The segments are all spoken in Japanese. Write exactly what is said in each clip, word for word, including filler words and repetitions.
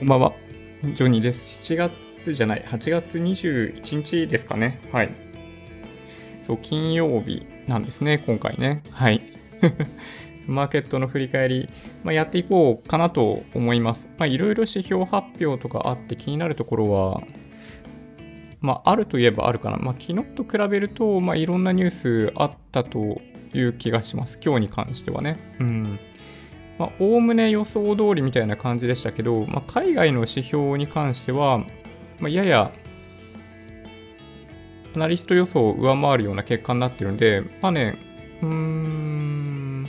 こんばんは、ジョニーです。しちがつじゃない、はちがつにじゅういちにちですかね。はい。そう、金曜日なんですね、今回ね。はい。マーケットの振り返り、まあ、やっていこうかなと思います。まあ、いろいろ指標発表とかあって気になるところは、まあ、あるといえばあるかな。まあ、昨日と比べると、まあ、いろんなニュースあったという気がします。今日に関してはね。うん。まあ、おおむね予想通りみたいな感じでしたけど、まあ、海外の指標に関しては、まあ、ややアナリスト予想を上回るような結果になっているので、まあね、うーん、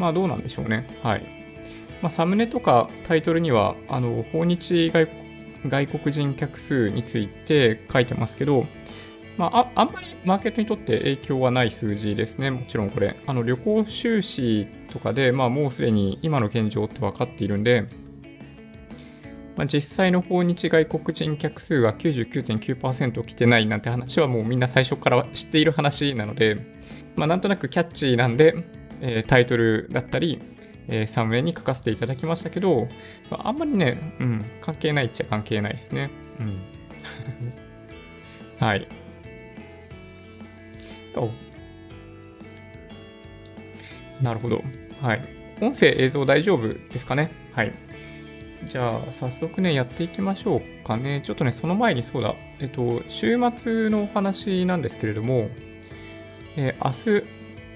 まあどうなんでしょうね。はい。まあ、サムネとかタイトルには、あの、訪日外国、外国人客数について書いてますけど、まあ、あ, あんまりマーケットにとって影響はない数字ですね。もちろんこれ、あの旅行収支とかで、まあ、もうすでに今の現状って分かっているんで、まあ、実際の訪日外国人客数が きゅうじゅうきゅうてんきゅうパーセント 来てないなんて話はもうみんな最初から知っている話なので、まあ、なんとなくキャッチーなんで、えー、タイトルだったり、えー、サムネに書かせていただきましたけど、まあ、あんまりね、うん、関係ないっちゃ関係ないですね。うん、はい。なるほど。はい。音声、映像大丈夫ですかね。はい。じゃあ、早速ね、やっていきましょうかね。ちょっとね、その前にそうだ、えっと、週末のお話なんですけれども、えー、明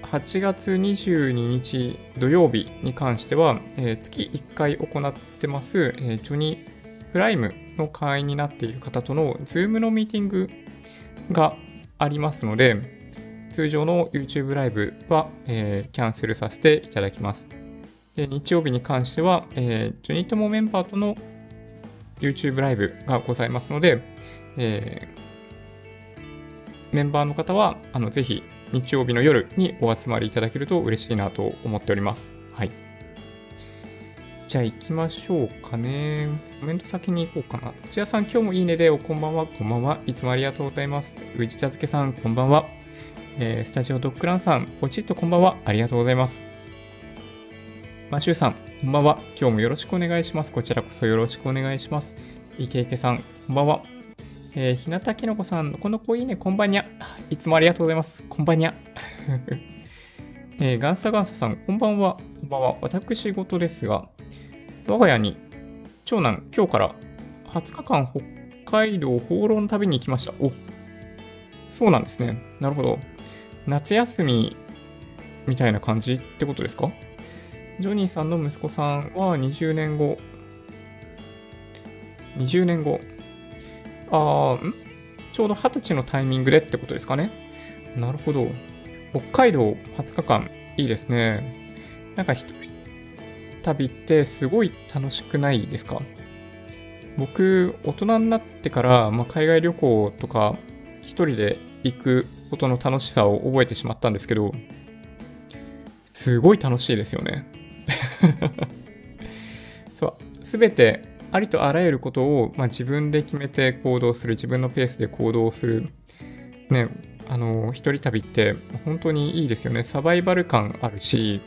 日はちがつにじゅうににち土曜日に関しては、えー、月いっかい行ってます、えー、ジョニープライムの会員になっている方との Zoom のミーティングがありますので、通常の YouTube ライブは、えー、キャンセルさせていただきます。で、日曜日に関しては、えー、ジョニトモメンバーとの YouTube ライブがございますので、えー、メンバーの方はあのぜひ日曜日の夜にお集まりいただけると嬉しいなと思っております。はい。じゃあ行きましょうかね。コメント先に行こうかな。土屋さん、今日もいいねでおこんばんは、こんばんは。いつもありがとうございます。宇治茶漬けさん、こんばんは。えー、スタジオドッグランさん、ポチッとこんばんは、ありがとうございます。マシューさん、こんばんは、今日もよろしくお願いします。こちらこそよろしくお願いします。イケイケさん、こんばんは。えー、ひなたきのこさん、この子いいね、こんばんにゃ。いつもありがとうございます。こんばんにゃ。えー、ガンサガンサさん、こんばんは。こんばんは。私事ですが、我が家に長男、今日からはつかかん北海道放浪の旅に行きました。お、そうなんですね。なるほど。夏休みみたいな感じってことですか？ジョニーさんの息子さんはにじゅうねんご。にじゅうねんご。ああ、ん？ちょうどはたちのタイミングでってことですかね。なるほど。北海道はつかかん、いいですね。なんか一人旅ってすごい楽しくないですか？僕、大人になってから、まあ、海外旅行とか一人で行くことの楽しさを覚えてしまったんですけど、すごい楽しいですよね。そう、すべてありとあらゆることを、まあ、自分で決めて行動する、自分のペースで行動するね、あの一人旅って本当にいいですよね。サバイバル感あるし、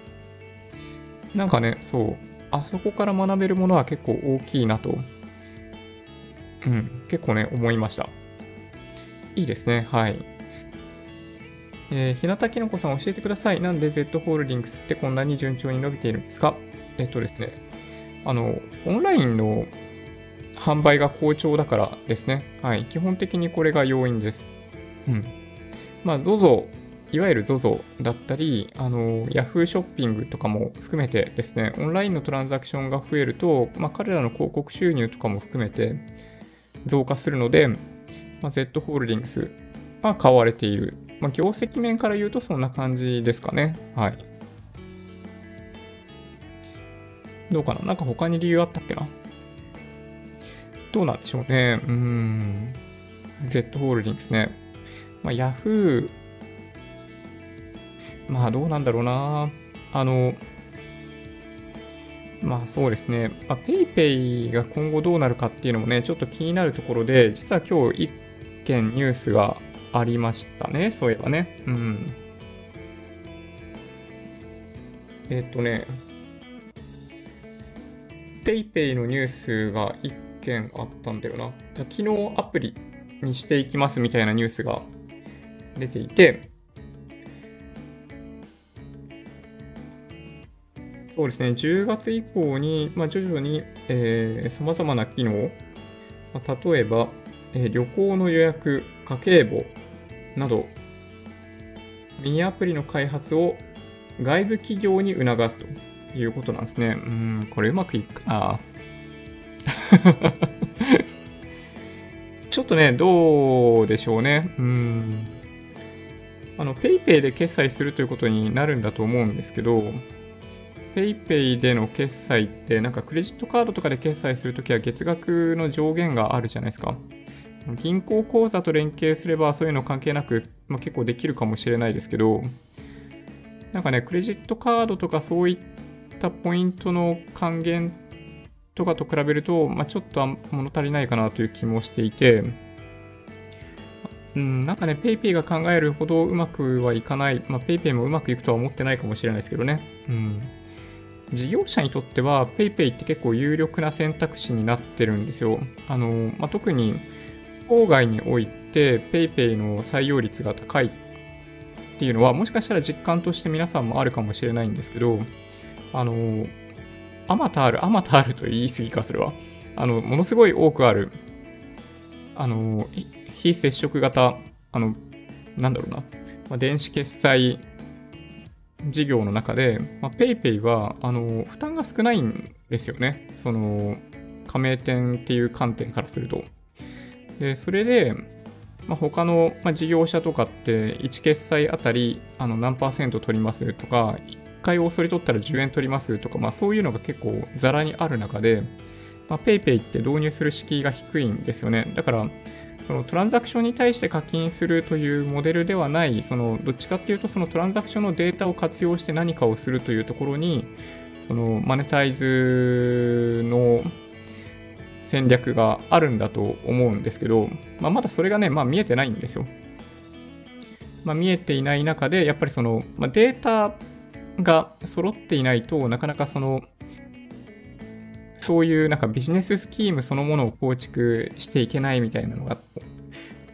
なんかね、そう、あそこから学べるものは結構大きいなと、うん、結構ね思いました。いいですね、はい。えー、ひなたきのこさん教えてください。なんで Z ホールディングスってこんなに順調に伸びているんですか？えっとですね、あの、オンラインの販売が好調だからですね。はい。基本的にこれが要因です。うん。まあ、ゾゾ、いわゆる ゾゾ だったり、あの、Yahoo ショッピングとかも含めてですね、オンラインのトランザクションが増えると、まあ、彼らの広告収入とかも含めて増加するので、まあ、Z ホールディングスは買われている。まあ、業績面から言うとそんな感じですかね。はい。どうかな？なんか他に理由あったっけな？どうなんでしょうね。うーん。Z ホールディングスね。まあ、Yahoo。まあ、どうなんだろうな。あの、まあそうですね。まあ、PayPay が今後どうなるかっていうのもね、ちょっと気になるところで、実は今日一件ニュースがありましたね、そういえばね。うん。えっとね、PayPayのニュースがいっけんあったんだよな。昨日アプリにしていきますみたいなニュースが出ていて、そうですね、じゅうがつ以降に、まあ、徐々にさまざまな機能、まあ、例えば、えー、旅行の予約、家計簿など、ミニアプリの開発を外部企業に促すということなんですね。うーん、これうまくいくかな。ちょっとね、どうでしょうね。うーん。あの、PayPayで決済するということになるんだと思うんですけど、PayPayでの決済って、なんかクレジットカードとかで決済するときは月額の上限があるじゃないですか。銀行口座と連携すればそういうの関係なく、まあ、結構できるかもしれないですけど、なんかね、クレジットカードとかそういったポイントの還元とかと比べると、まあ、ちょっと物足りないかなという気もしていて、うん、なんかね、PayPayが考えるほどうまくはいかない、まあ、PayPayもうまくいくとは思ってないかもしれないですけどね。うん、事業者にとっては PayPayって結構有力な選択肢になってるんですよ。あの、まあ、特に郊外において PayPay の採用率が高いっていうのは、もしかしたら実感として皆さんもあるかもしれないんですけど、あの、あまたある、あまたあると言い過ぎか、それは。あの、ものすごい多くある、あの、非接触型、あの、なんだろうな、まあ、電子決済事業の中で、まあ、PayPay は、あの、負担が少ないんですよね。その、加盟店っていう観点からすると。で、それで、まあ、他の、まあ、事業者とかっていち決済あたりあの何パーセント取りますとか、いっかいおそれ取ったらじゅうえん取りますとか、まあ、そういうのが結構ざらにある中で、まあ、PayPay って導入する敷居が低いんですよね。だからそのトランザクションに対して課金するというモデルではない、そのどっちかっていうとそのトランザクションのデータを活用して何かをするというところに、そのマネタイズの戦略があるんだと思うんですけど、まあ、まだそれがね、まあ、見えてないんですよ。まあ、見えていない中で、やっぱりその、まあ、データが揃っていないと、なかなかその、そういうなんかビジネススキームそのものを構築していけないみたいなのが、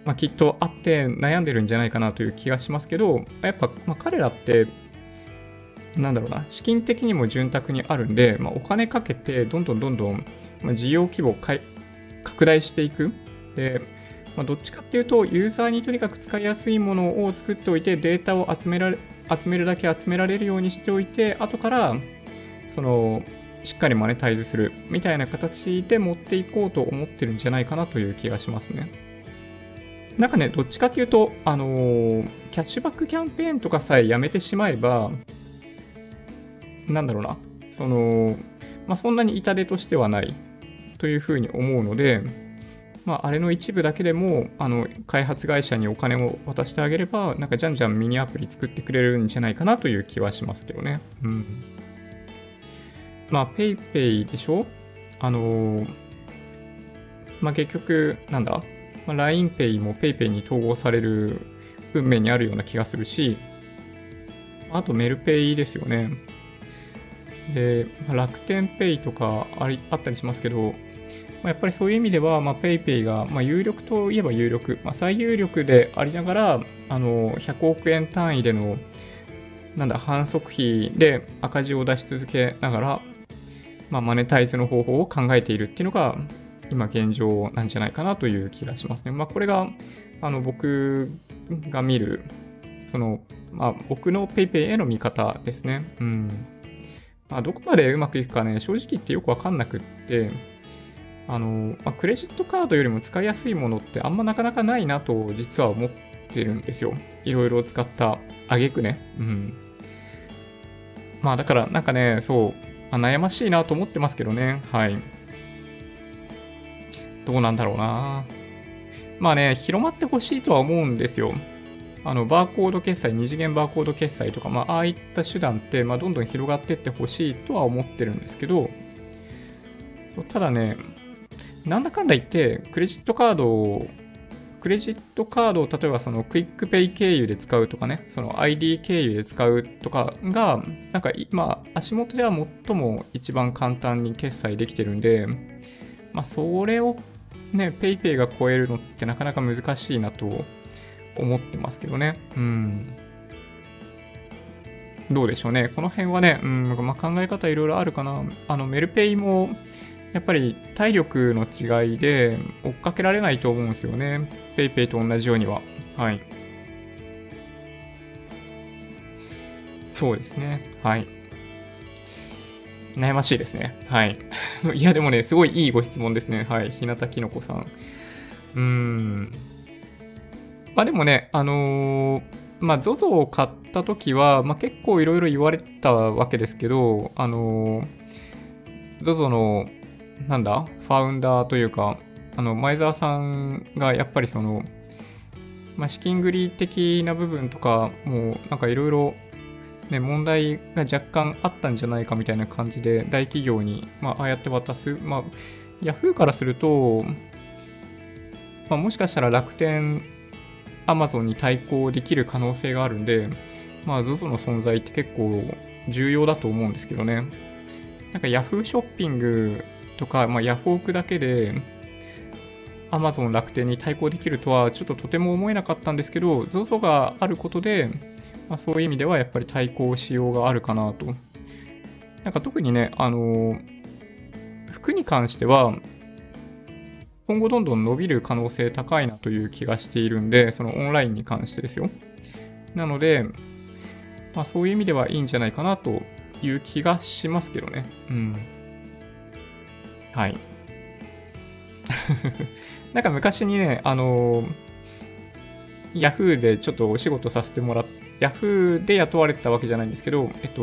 まあ、きっとあって悩んでるんじゃないかなという気がしますけど、やっぱまあ彼らって、なんだろうな、資金的にも潤沢にあるんで、まあ、お金かけてどんどんどんどん事業規模を拡大していく。で、まあ、どっちかっていうとユーザーにとにかく使いやすいものを作っておいて、データを集められ、集めるだけ集められるようにしておいて、後からそのしっかりマネタイズするみたいな形で持っていこうと思ってるんじゃないかなという気がしますね。なんかね、どっちかっていうとあのー、キャッシュバックキャンペーンとかさえやめてしまえば、なんだろうな、その、まあ、そんなに痛手としてはないというふうに思うので、まあ、あれの一部だけでも、あの、開発会社にお金を渡してあげれば、なんかじゃんじゃんミニアプリ作ってくれるんじゃないかなという気はしますけどね。うん。まあ、PayPayでしょ？あの、まあ、結局、なんだ？まあ、LINEPay も PayPay に統合される運命にあるような気がするし、あとメルペイですよね。で、楽天ペイとか あ, りあったりしますけど、まあ、やっぱりそういう意味では、まあ、PayPay が、まあ、有力といえば有力、まあ、最有力でありながら、あのひゃくおくえん単位でのなんだ反則費で赤字を出し続けながら、まあ、マネタイズの方法を考えているっていうのが今現状なんじゃないかなという気がしますね。まあ、これがあの僕が見るその、まあ、僕の PayPay への見方ですね。うん、まあ、どこまでうまくいくかね、正直言ってよくわかんなくって、あの、まあ、クレジットカードよりも使いやすいものってあんまなかなかないなと実は思ってるんですよ。いろいろ使った挙句ね。うん。まあだからなんかね、そう、まあ、悩ましいなと思ってますけどね。はい。どうなんだろうな。まあね、広まってほしいとは思うんですよ。あのバーコード決済、二次元バーコード決済とか、まあ、ああいった手段って、まあ、どんどん広がっていってほしいとは思ってるんですけど、ただね、なんだかんだ言って、クレジットカードクレジットカードを例えばそのクイックペイ経由で使うとかね、その アイディー 経由で使うとかが、なんか今足元では最も一番簡単に決済できてるんで、まあそれをね、PayPayが超えるのってなかなか難しいなと思ってますけどね。うん。どうでしょうね。この辺はね、うん、まあ、考え方いろいろあるかな。あのメルペイもやっぱり体力の違いで追っかけられないと思うんですよね。PayPayと同じようには。はい。そうですね。はい。悩ましいですね。はい。いや、でもね、すごいいいご質問ですね。はい。日向きのこさん。うーん。まあでもね、あのー、まあ、ゾゾ を買ったときは、まあ、結構いろいろ言われたわけですけど、あのー、ゾゾ の、なんだ、ファウンダーというか、あの、前澤さんがやっぱりその、まあ、資金繰り的な部分とか、もうなんかいろいろ、ね、問題が若干あったんじゃないかみたいな感じで、大企業に、まあ、ああやって渡す。まあ、Yahoo からすると、まあ、もしかしたら楽天、アマゾンに対抗できる可能性があるんで、まあ、ゾゾ の存在って結構重要だと思うんですけどね。なんか Yahoo ショッピングとか、まあ、ヤフオクだけで、アマゾン楽天に対抗できるとは、ちょっととても思えなかったんですけど、ゾゾ があることで、まあ、そういう意味ではやっぱり対抗しようがあるかなと。なんか特にね、あの、服に関しては、今後どんどん伸びる可能性高いなという気がしているんで、そのオンラインに関してですよ。なので、まあ、そういう意味ではいいんじゃないかなという気がしますけどね。うん。はい。なんか昔にね、あの、Yahoo でちょっとお仕事させてもらって、Yahoo で雇われてたわけじゃないんですけど、えっと、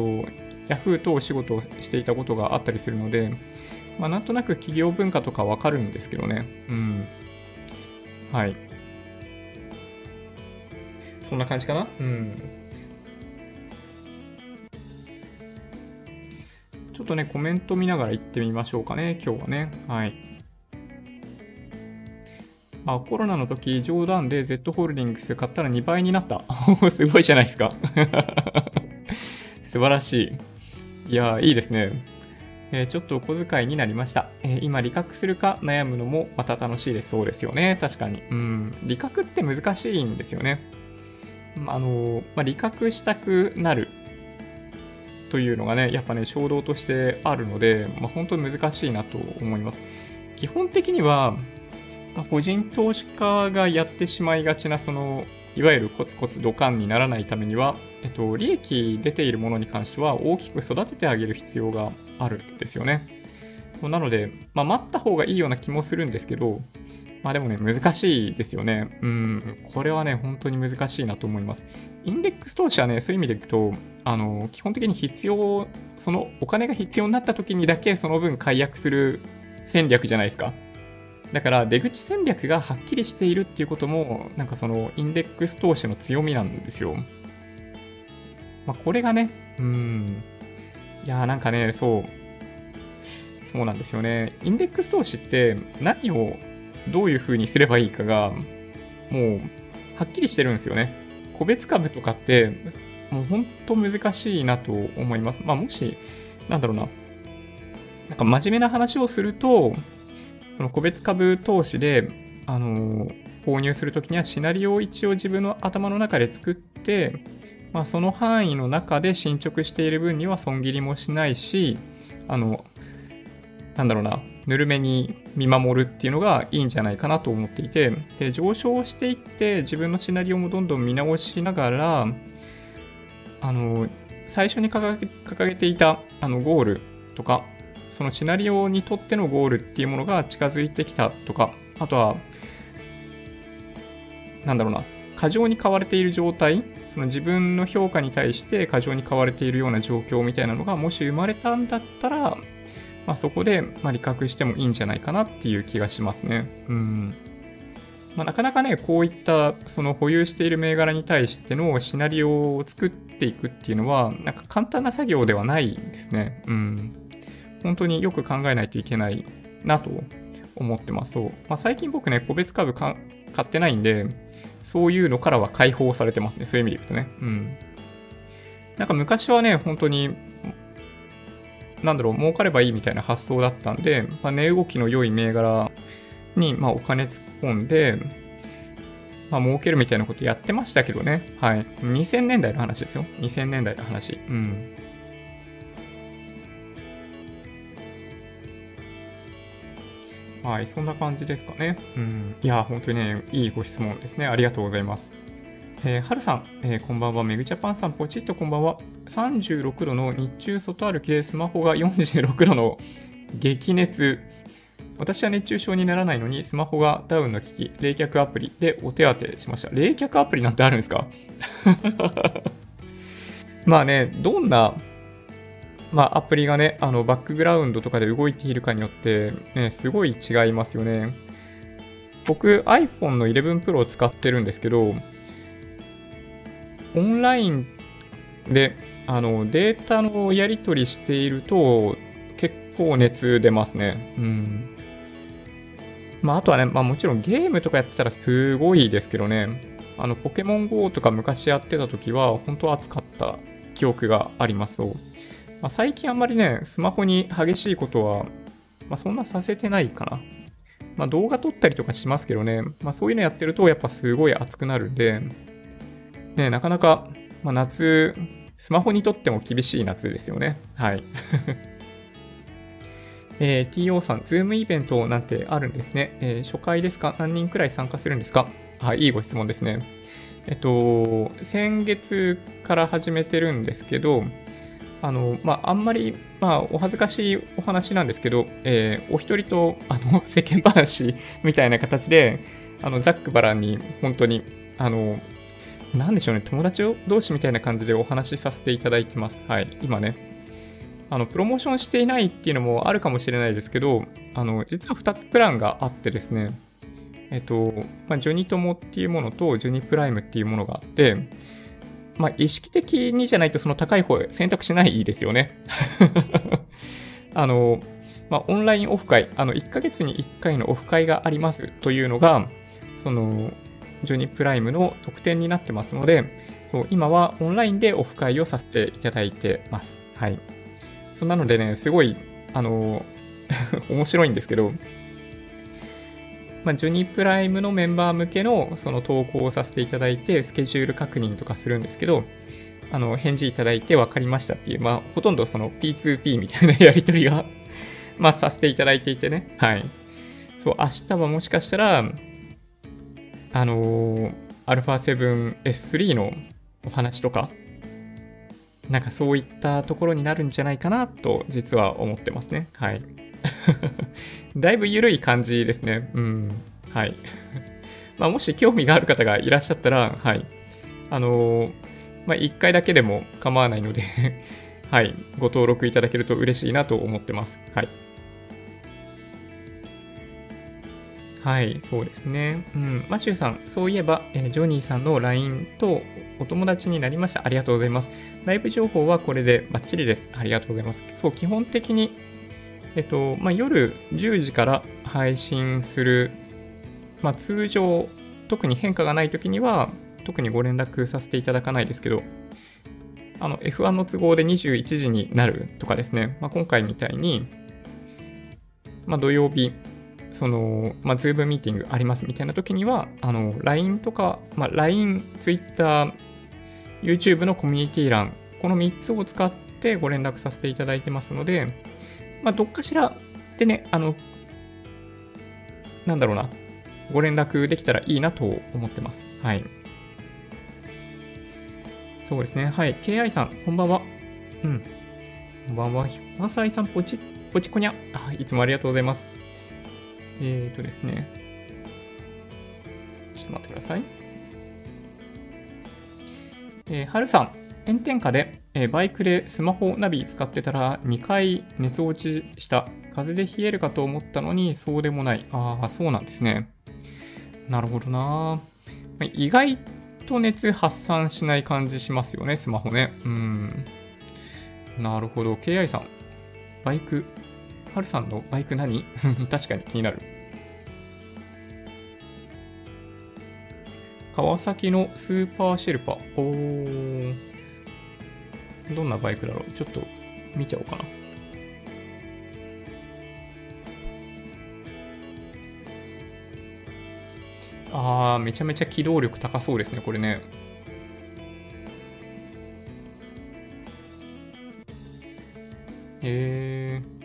Yahoo とお仕事をしていたことがあったりするので、まあ、なんとなく企業文化とかわかるんですけどね。うん。はい。そんな感じかな。うん。ちょっとね、コメント見ながら行ってみましょうかね、今日はね。はい。あ、コロナの時、冗談で Z ホールディングス買ったらにばいになった。すごいじゃないですか。素晴らしい。いや、いいですね。えー、ちょっとお小遣いになりました。えー、今、利確するか悩むのもまた楽しいです。そうですよね。確かに。うん。利確って難しいんですよね。あのー、まあ、利確したくなるというのがね、やっぱね、衝動としてあるので、まあ、本当に難しいなと思います。基本的には、まあ、個人投資家がやってしまいがちな、その、いわゆるコツコツドカンにならないためには、えっと、利益出ているものに関しては大きく育ててあげる必要があるんですよね。なので、まあ、待った方がいいような気もするんですけど、まあでもね、難しいですよね。うん、これはね、本当に難しいなと思います。インデックス投資はね、そういう意味でいくと、あの、基本的に必要、そのお金が必要になった時にだけその分解約する戦略じゃないですか。だから出口戦略がはっきりしているっていうことも、なんかそのインデックス投資の強みなんですよ。まあこれがね、うん。いやーなんかね、そう。そうなんですよね。インデックス投資って何をどういう風にすればいいかが、もうはっきりしてるんですよね。個別株とかって、もうほんと難しいなと思います。まあもし、なんだろうな。なんか真面目な話をすると、その個別株投資で、あのー、購入するときにはシナリオを一応自分の頭の中で作って、まあ、その範囲の中で進捗している分には損切りもしないし、あの、なんだろうな、ぬるめに見守るっていうのがいいんじゃないかなと思っていて、で、上昇していって自分のシナリオもどんどん見直しながら、あのー、最初に掲げ、掲げていたあのゴールとか、そのシナリオにとってのゴールっていうものが近づいてきたとか、あとは、なんだろうな、過剰に買われている状態、その自分の評価に対して過剰に買われているような状況みたいなのが、もし生まれたんだったら、まあ、そこでまあ利確してもいいんじゃないかなっていう気がしますね。うん。まあ、なかなかね、こういったその保有している銘柄に対してのシナリオを作っていくっていうのは、なんか簡単な作業ではないですね。うん。本当によく考えないといけないなと思ってます。そう、まあ、最近僕ね個別株か買ってないんで、そういうのからは解放されてますね、そういう意味でいくとね。うん、なんか昔はね本当になんだろう、儲かればいいみたいな発想だったんで、まあ、値動きの良い銘柄にまあお金突っ込んで、まあ、儲けるみたいなことやってましたけどね。はい。にせんねんだいの話ですよ。にせんねんだいの話。うん。はい、そんな感じですかね。うん。いや、本当にね、いいご質問ですね。ありがとうございます。えー、はるさん、えー、こんばんは。めぐちゃぱんさん、ポチッとこんばんは。さんじゅうろくどの日中外歩きでスマホがよんじゅうろくどの激熱。私は熱中症にならないのにスマホがダウンの機器、冷却アプリでお手当てしました。冷却アプリなんてあるんですかまあね、どんな、まあ、アプリがね、あのバックグラウンドとかで動いているかによって、ね、すごい違いますよね。僕、iPhone のイレブンプロを使ってるんですけど、オンラインであのデータのやり取りしていると結構熱出ますね。うん。まあ、あとはね、まあ、もちろんゲームとかやってたらすごいですけどね、あのポケモン ゴー とか昔やってた時は本当暑かった記憶がありますと。まあ、最近あんまりね、スマホに激しいことは、まあ、そんなさせてないかな。まあ、動画撮ったりとかしますけどね、まあ、そういうのやってるとやっぱすごい暑くなるんで、ね、なかなか、まあ、夏、スマホにとっても厳しい夏ですよね。はい。えー、ティーオー さん、ズームイベントなんてあるんですね。えー、初回ですか？何人くらい参加するんですか？はい、いいご質問ですね。えっと、先月から始めてるんですけど、あの、まあ、あんまり、まあ、お恥ずかしいお話なんですけど、えー、お一人と、あの、世間話みたいな形で、あの、ざっくばらんに、本当に、あの、なんでしょうね、友達同士みたいな感じでお話しさせていただいてます。はい、今ね。あのプロモーションしていないっていうのもあるかもしれないですけど、あの実はふたつプランがあってですね、えっと、まあ、ジュニ友っていうものとジュニプライムっていうものがあって、まあ、意識的にじゃないとその高い方選択しないですよね。あの、まあ、オンラインオフ会、あのいっかげつにいっかいのオフ会がありますというのが、そのジュニプライムの特典になってますので、そう今はオンラインでオフ会をさせていただいてます。はい。そんなのでね、すごい、あの、面白いんですけど、まあ、ジュニプライムのメンバー向けのその投稿をさせていただいて、スケジュール確認とかするんですけど、あの、返事いただいて分かりましたっていう、まあ、ほとんどその ピーツーピー みたいなやり取りが、まあ、させていただいていてね、はい。そう、明日はもしかしたら、あの、アルファセブンエススリー のお話とか、なんかそういったところになるんじゃないかなと実は思ってますね。はい。だいぶ緩い感じですね。うん。はい。まあもし興味がある方がいらっしゃったら、はい。あのー、まあいっかいだけでも構わないので、はい。ご登録いただけると嬉しいなと思ってます。はい。はい、そうですね。うん、マシューさん、そういえば、えー、ジョニーさんの ライン とお友達になりました。ありがとうございます。ライブ情報はこれでバッチリです。ありがとうございます。そう、基本的に、えっと、まあ、夜じゅうじから配信する、まあ、通常、特に変化がないときには、特にご連絡させていただかないですけど、あの、エフワン の都合でにじゅういちじになるとかですね、まあ、今回みたいに、まあ、土曜日、その、まあ、ズームミーティングありますみたいな時には、あの、ライン とか、まあ、ライン、Twitter、YouTube のコミュニティ欄、このみっつを使ってご連絡させていただいてますので、まあ、どっかしらでね、あの、なんだろうな、ご連絡できたらいいなと思ってます。はい。そうですね。はい。ケーアイ さん、こんばんは。うん。こんばんは。ひまさいさん、ポチッ、ポチコニャ。あ、いつもありがとうございます。えーとですね、ちょっと待ってください。えー、はるさん、炎天下で、えー、バイクでスマホナビ使ってたらにかい熱落ちした。風で冷えるかと思ったのにそうでもない。ああ、そうなんですね。なるほどな。意外と熱発散しない感じしますよね、スマホね。うん。なるほど。ケーアイ さん、バイク。はるさんのバイク何？確かに気になる。川崎のスーパーシェルパ。おー。どんなバイクだろう。ちょっと見ちゃおうかな。あー、めちゃめちゃ機動力高そうですね、これね。えー。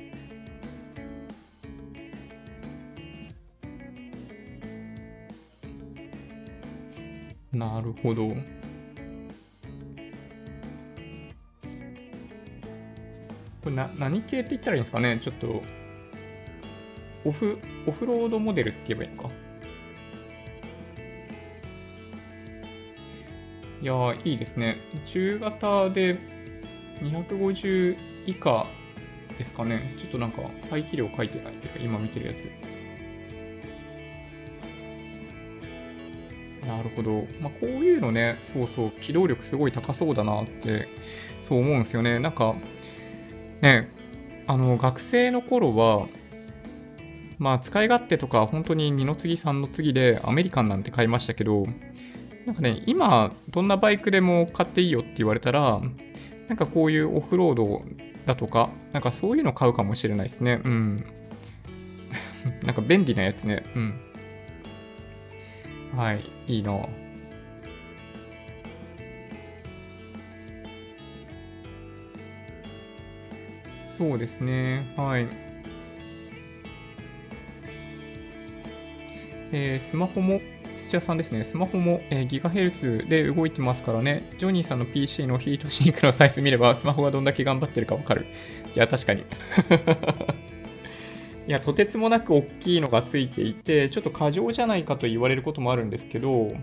なるほど。これな何系って言ったらいいんですかね。ちょっとオフ、オフロードモデルって言えばいいのか。いやー、いいですね。中型でにひゃくごじゅう以下ですかね。ちょっとなんか排気量書いてないっていうか、今見てるやつ。なるほど。まあ、こういうのね、そうそう、機動力すごい高そうだなって、そう思うんですよね。なんか、ね、あの、学生の頃は、まあ、使い勝手とか、本当ににの次、さんの次で、アメリカンなんて買いましたけど、なんかね、今、どんなバイクでも買っていいよって言われたら、なんかこういうオフロードだとか、なんかそういうの買うかもしれないですね。うん。なんか便利なやつね。うん。はい、いいな。そうですね、はい。えー、スマホも、土屋さんですね、スマホも、えー、ギガヘルツで動いてますからね、ジョニーさんの ピーシー のヒートシンクのサイズ見れば、スマホがどんだけ頑張ってるか分かる。いや、確かに。いや、とてつもなく大きいのがついていて、ちょっと過剰じゃないかと言われることもあるんですけど、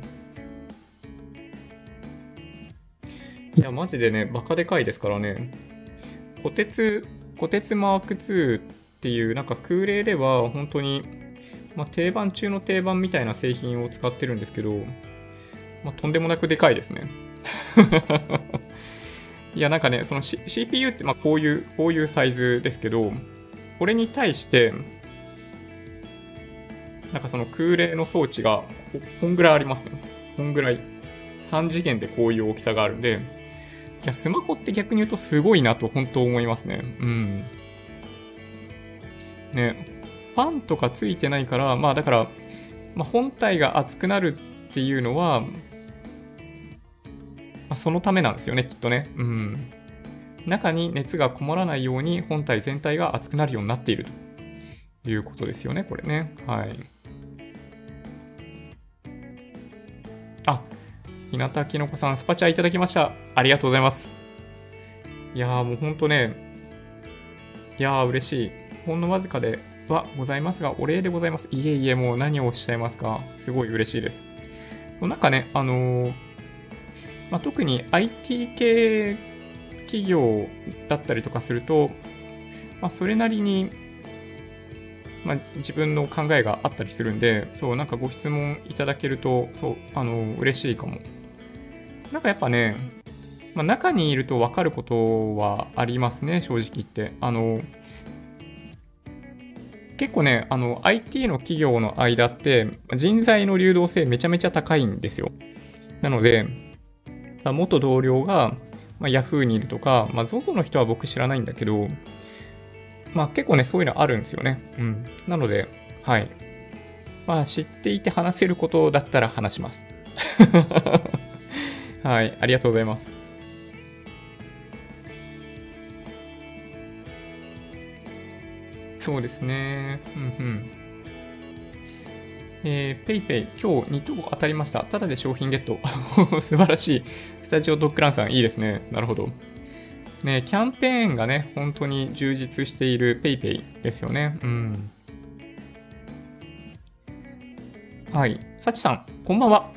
いや、マジでね、バカでかいですからね。こてつ、こてつマークツーっていう、なんか空冷では本当に、まあ、定番中の定番みたいな製品を使ってるんですけど、まあ、とんでもなくでかいですね。いや、なんかね、その、C、シーピーユー って、まあ、こういう、こういうサイズですけど、これに対して、なんかその空冷の装置がこんぐらいありますね。こんぐらい。さん次元でこういう大きさがあるんで、いや、スマホって逆に言うとすごいなと本当思いますね。うん。ね、ファンとかついてないから、まあだから、まあ、本体が熱くなるっていうのは、まあ、そのためなんですよね、きっとね。うん。中に熱がこもらないように本体全体が熱くなるようになっているということですよね、これね。はい。あ、日向きのこさん、スパチャいただきました。ありがとうございます。いやー、もうほんとね、いやー、嬉しい。ほんのわずかではございますが、お礼でございます。いえいえ、もう何をおっしゃいますか。すごい嬉しいです。なんかね、あのー、まあ、特に アイティー 系企業だったりとかすると、まあ、それなりに、まあ、自分の考えがあったりするんで、そう、なんかご質問いただけると、そう、あの、嬉しいかも。なんかやっぱね、まあ、中にいると分かることはありますね、正直言って。あの、結構ね、あの、アイティー の企業の間って、人材の流動性めちゃめちゃ高いんですよ。なので、元同僚が、まあ、Yahoo にいるとか、まあ、ゾゾ の人は僕知らないんだけど、まあ、結構ね、そういうのあるんですよね。うん。なので、はい。まあ、知っていて話せることだったら話します。はい。ありがとうございます。そうですね。うんうん。えー、ペイペイ、今日にとう当たりました。ただで商品ゲット。素晴らしい。スタジオドッグランさん、いいですね。なるほど。ね、キャンペーンがね、本当に充実しているペイペイですよね。うん。はい。さちさん、こんばんは。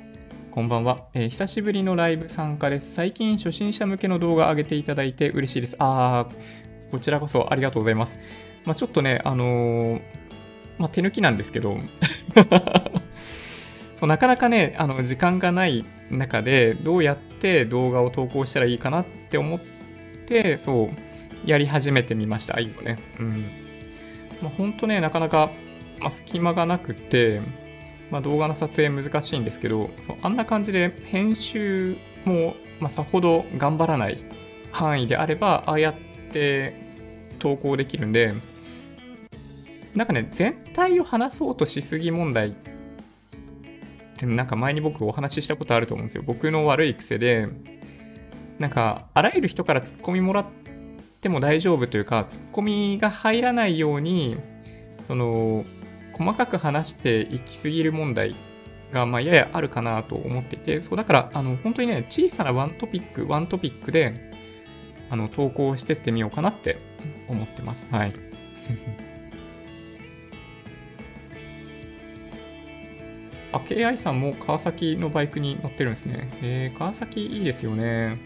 こんばんは、えー。久しぶりのライブ参加です。最近、初心者向けの動画上げていただいて嬉しいです。あー、こちらこそありがとうございます。まあ、ちょっとね、あのー、まあ、手抜きなんですけどそう、なかなかね、あの時間がない中でどうやって動画を投稿したらいいかなって思って、そうやり始めてみました、今ね。うん、まあ、ほんとね、なかなか、まあ、隙間がなくて、まあ、動画の撮影難しいんですけど、そうあんな感じで編集も、まあ、さほど頑張らない範囲であればああやって投稿できるんで、なんかね全体を話そうとしすぎ問題ってなんか前に僕お話ししたことあると思うんですよ。僕の悪い癖でなんかあらゆる人からツッコミもらっても大丈夫というか、ツッコミが入らないようにその細かく話していきすぎる問題がまあややあるかなと思っていて、そうだからあの本当にね小さなワントピックワントピックであの投稿してってみようかなって思ってます。はい。あ、ケーアイ さんも川崎のバイクに乗ってるんですね。えー、川崎いいですよね。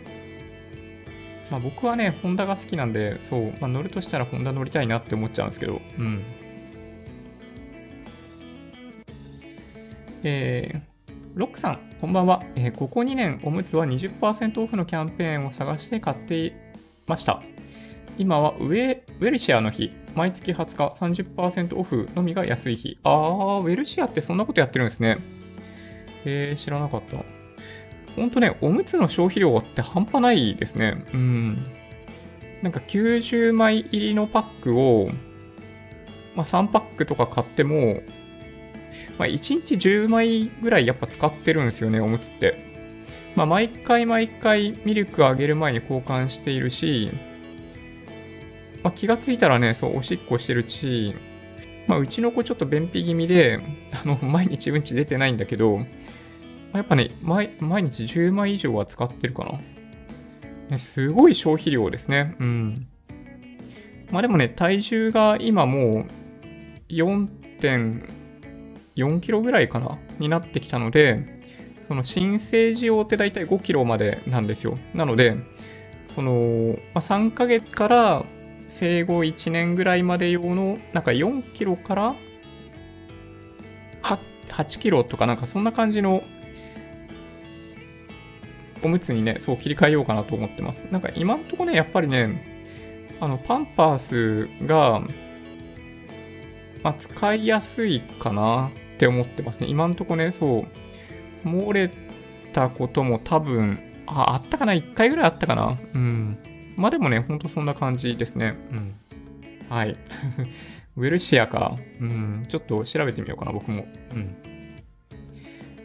まあ、僕はね、ホンダが好きなんで、そう、まあ、乗るとしたらホンダ乗りたいなって思っちゃうんですけど、うん。えー、ロックさん、こんばんは。えー、ここにねん、おむつは にじゅっパーセント オフのキャンペーンを探して買っていました。今はウェ、ウェルシアの日。毎月はつか さんじゅっパーセント オフのみが安い日。あー、ウェルシアってそんなことやってるんですね。えー、知らなかった。ほんとね、おむつの消費量って半端ないですね。うん。なんかきゅうじゅうまい入りのパックを、まあ、さんパックとか買っても、まあ、いちにちじゅうまいぐらいやっぱ使ってるんですよね、おむつって。まあ、毎回毎回ミルクあげる前に交換しているし、まあ、気がついたらね、そうおしっこしてるし、まあ、うちの子ちょっと便秘気味で、あの毎日うんち出てないんだけど、まあ、やっぱね毎、毎日じゅうまい以上は使ってるかな。ね、すごい消費量ですね。うん。まあでもね、体重が今もう よんてんよんキロぐらいかな、になってきたので、その新生児用ってだいたいごキロまでなんですよ。なので、その、まあ、さんかげつから、生後いちねんぐらいまで用のなんかよんキロからはちキロとかなんかそんな感じのおむつにね、そう切り替えようかなと思ってます。なんか今んとこね、やっぱりね、あのパンパースが、まあ、使いやすいかなって思ってますね。今んとこね、そう漏れたことも多分 あ, あったかな?いっかいぐらいあったかな。うん、まあでもね、ほんとそんな感じですね。うん。はい。ウェルシアか。うん。ちょっと調べてみようかな、僕も。うん。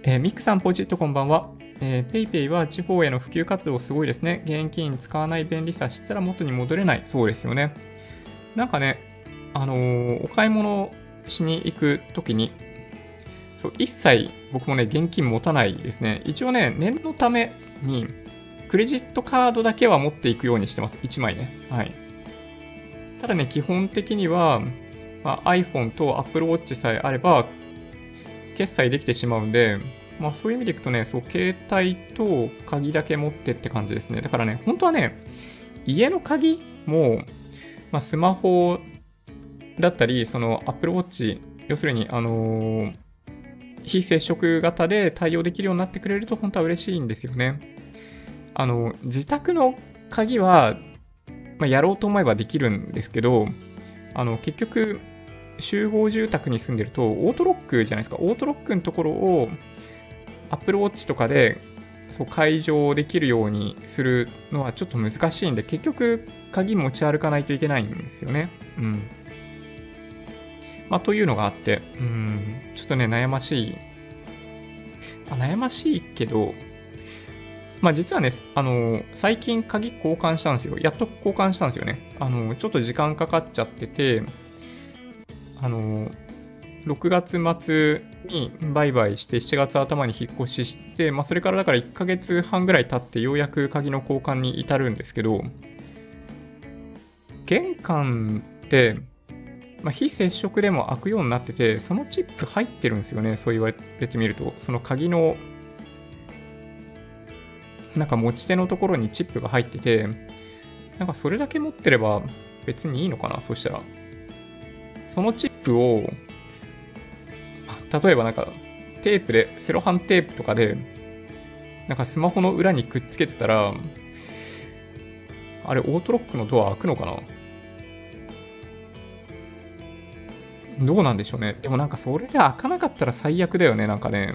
えー、ミックさん、ポチッとこんばんは。えー、PayPayは地方への普及活動すごいですね。現金使わない便利さ知ったら元に戻れない。そうですよね。なんかね、あのー、お買い物しに行くときに、そう、一切僕もね、現金持たないですね。一応ね、念のために、クレジットカードだけは持っていくようにしてます。いちまいね。はい。ただね、基本的には、まあ、iPhone と Apple Watch さえあれば、決済できてしまうんで、まあそういう意味でいくとね、そう、携帯と鍵だけ持ってって感じですね。だからね、本当はね、家の鍵も、まあ、スマホだったり、その Apple Watch、要するに、あのー、非接触型で対応できるようになってくれると、本当は嬉しいんですよね。あの自宅の鍵は、まあ、やろうと思えばできるんですけど、あの結局集合住宅に住んでるとオートロックじゃないですか。オートロックのところを Apple Watch とかでそう解錠できるようにするのはちょっと難しいんで、結局鍵持ち歩かないといけないんですよね。うん。まあ、というのがあって、うん、ちょっとね悩ましい。あ、悩ましいけど。まあ実はね、あの、最近鍵交換したんですよ。やっと交換したんですよね。あの、ちょっと時間かかっちゃってて、あの、ろくがつ末に売買して、しちがつあたまに引っ越しして、まあそれからだからいっかげつはんぐらい経って、ようやく鍵の交換に至るんですけど、玄関って、まあ、非接触でも開くようになってて、そのチップ入ってるんですよね。そう言われてみると、その鍵の、なんか持ち手のところにチップが入ってて、なんかそれだけ持ってれば別にいいのかな、そしたら。そのチップを、例えばなんかテープで、セロハンテープとかで、なんかスマホの裏にくっつけたら、あれ、オートロックのドア開くのかな。どうなんでしょうね。でもなんかそれで開かなかったら最悪だよね、なんかね。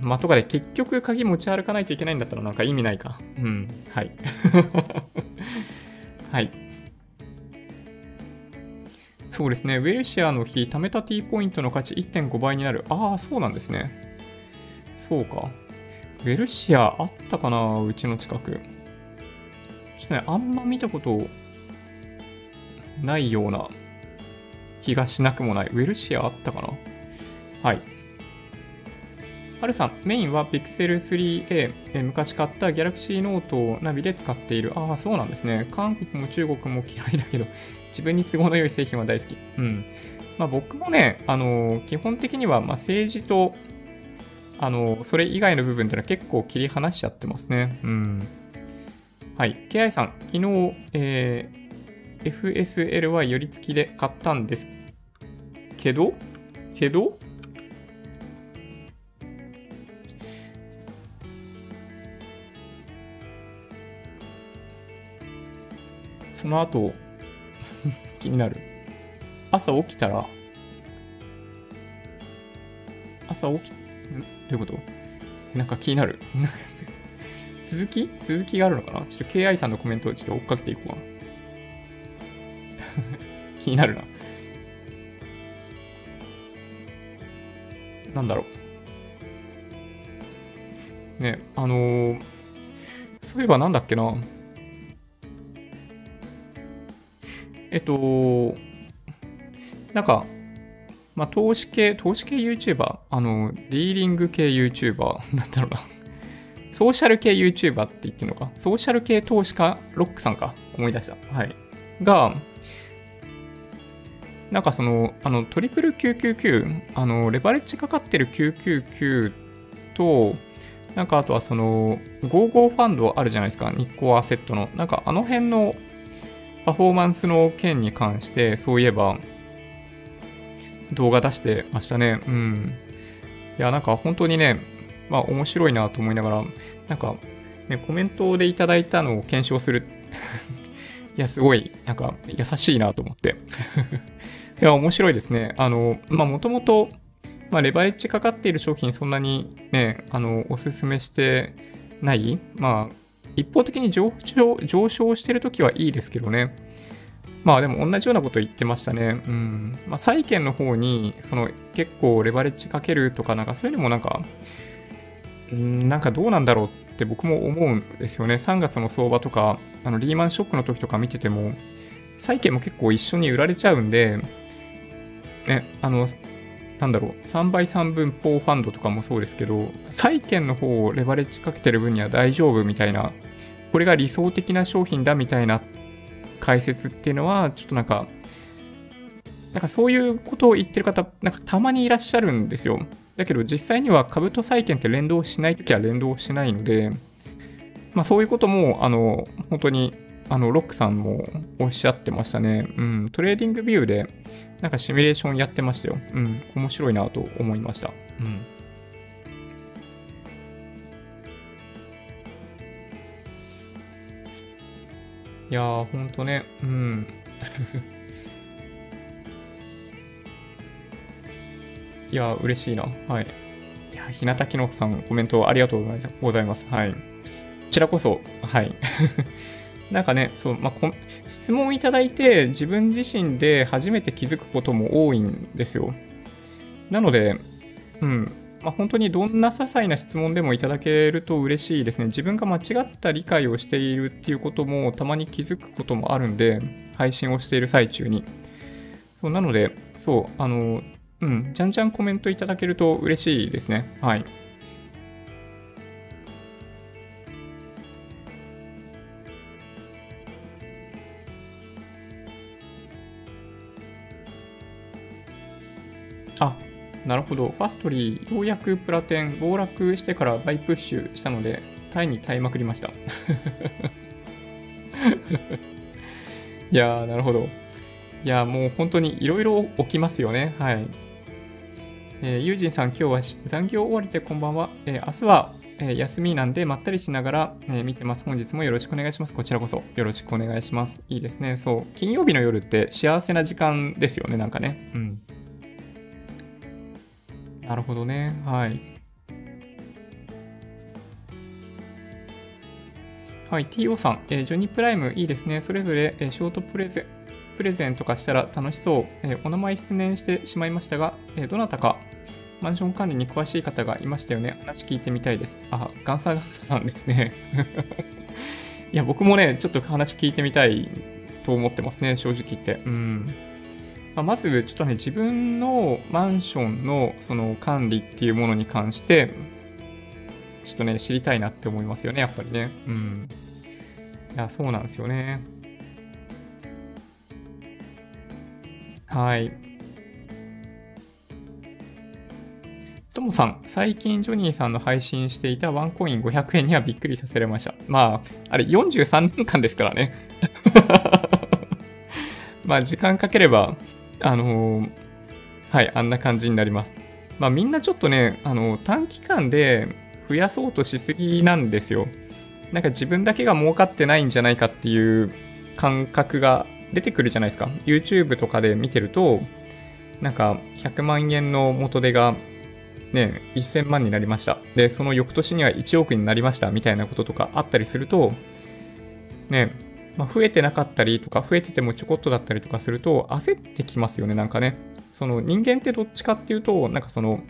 まあ、とかで結局鍵持ち歩かないといけないんだったらなんか意味ないか。うん、はい。はい。そうですね、ウェルシアの日、貯めた T ポイントの価値 いってんご 倍になる。ああ、そうなんですね。そうか。ウェルシアあったかな、うちの近く。ちょっとね、あんま見たことないような気がしなくもない。ウェルシアあったかな。はい。ハルさん、メインは ピクセルスリーエー、昔買った Galaxy ノートをナビで使っている。ああ、そうなんですね。韓国も中国も嫌いだけど、自分に都合の良い製品は大好き。うん。まあ僕もね、あのー、基本的にはまあ政治と、あのー、それ以外の部分ってのは結構切り離しちゃってますね。うん。はい。ケーアイ さん、昨日、えー、エフエスエル は寄り付きで買ったんですけど、けどその後気になる。朝起きたら、朝起き、どういうこと？なんか気になる。続き？続きがあるのかな？ちょっと ケーアイ さんのコメントをちょっと追っかけていこうかな。気になるな。なんだろう。ね、あのー、そういえばなんだっけな。えっと、なんか、まあ、投資系、投資系 YouTuber？ あの、ディーリング系 YouTuber？ なんだろうな。ソーシャル系 YouTuber って言ってるのか。ソーシャル系投資家、ロックさんか。思い出した。はい。が、なんかその、あの、トリプルきゅうきゅうきゅう、あの、レバレッジかかってるきゅうきゅうきゅうと、なんかあとはその、ごじゅうごファンドあるじゃないですか。日興アセットの。なんかあの辺の、パフォーマンスの件に関して、そういえば、動画出してましたね。うん。いや、なんか本当にね、まあ面白いなと思いながら、なんか、ね、コメントでいただいたのを検証する。いや、すごい、なんか優しいなと思って。いや、面白いですね。あの、まあもともと、まあレバレッジかかっている商品そんなにね、あの、おすすめしてない。まあ、一方的に上昇、上昇してるときはいいですけどね。まあでも同じようなこと言ってましたね。うん。まあ債券の方に、その結構レバレッジかけるとかなんかそういうのもなんか、うん、なんかどうなんだろうって僕も思うんですよね。さんがつの相場とか、あのリーマンショックの時とか見てても、債券も結構一緒に売られちゃうんで、ね、あの、なんだろう、さんばいさんぶんポーファンドとかもそうですけど、債券の方をレバレッジかけてる分には大丈夫みたいな、これが理想的な商品だみたいな解説っていうのは、ちょっとなんか、なんかそういうことを言ってる方、なんかたまにいらっしゃるんですよ。だけど実際には株と債券って連動しないときは連動しないので、まあそういうことも、あの、本当に、あの、ロックさんもおっしゃってましたね。うん、トレーディングビューで、なんかシミュレーションやってましたよ。うん、面白いなと思いました。うん。いやー、ほんとね、うん。いやー、嬉しいな。はい。いや、日向きのさん、コメントありがとうございます。はい。こちらこそ、はい。なんかね、そう、まあ、こ質問いただいて自分自身で初めて気づくことも多いんですよ。なので、うん、まあ、本当にどんな些細な質問でもいただけると嬉しいですね。自分が間違った理解をしているっていうこともたまに気づくこともあるんで、配信をしている最中に。そうなので、そう、あの、うん、じゃんじゃんコメントいただけると嬉しいですね。はい。あ、なるほど。ファストリー、ようやくプラテン、暴落してからバイプッシュしたので、タイに耐えまくりました。いやー、なるほど。いやー、もう本当にいろいろ起きますよね。はい。えー、ユージンさん、今日は残業終わりでこんばんは。えー、明日は、えー、休みなんでまったりしながら、えー、見てます。本日もよろしくお願いします。こちらこそよろしくお願いします。いいですね。そう、金曜日の夜って幸せな時間ですよね、なんかね。うん。なるほどね。はい。はい、ティーオー さん、えー、ジョニープライムいいですね。それぞれ、えー、ショートプレゼン、プレゼンとかしたら楽しそう。えー、お名前失念してしまいましたが、えー、どなたかマンション管理に詳しい方がいましたよね。話聞いてみたいです。あ、ガンサーガンサーさんですね。いや、僕もね、ちょっと話聞いてみたいと思ってますね、正直言って。うん。まあ、まず、ちょっとね、自分のマンションのその管理っていうものに関して、ちょっとね、知りたいなって思いますよね、やっぱりね。うん。いや、そうなんですよね。はい。ともさん、最近ジョニーさんの配信していたワンコインごひゃくえんにはびっくりさせられました。まあ、あれよんじゅうさんねんかんですからね。まあ、時間かければ、あのー、はい、あんな感じになります。まあ、みんなちょっとね、あのー、短期間で、増やそうとしすぎなんですよ。なんか自分だけが儲かってないんじゃないかっていう感覚が出てくるじゃないですか。YouTube とかで見てると、なんかひゃくまんえんの元手がね、せんまんになりました。で、その翌年にはいちおくになりましたみたいなこととかあったりすると、ね、まあ、増えてなかったりとか、増えててもちょこっとだったりとかすると、焦ってきますよね、なんかね。その人間ってどっちかっていうと、なんかその、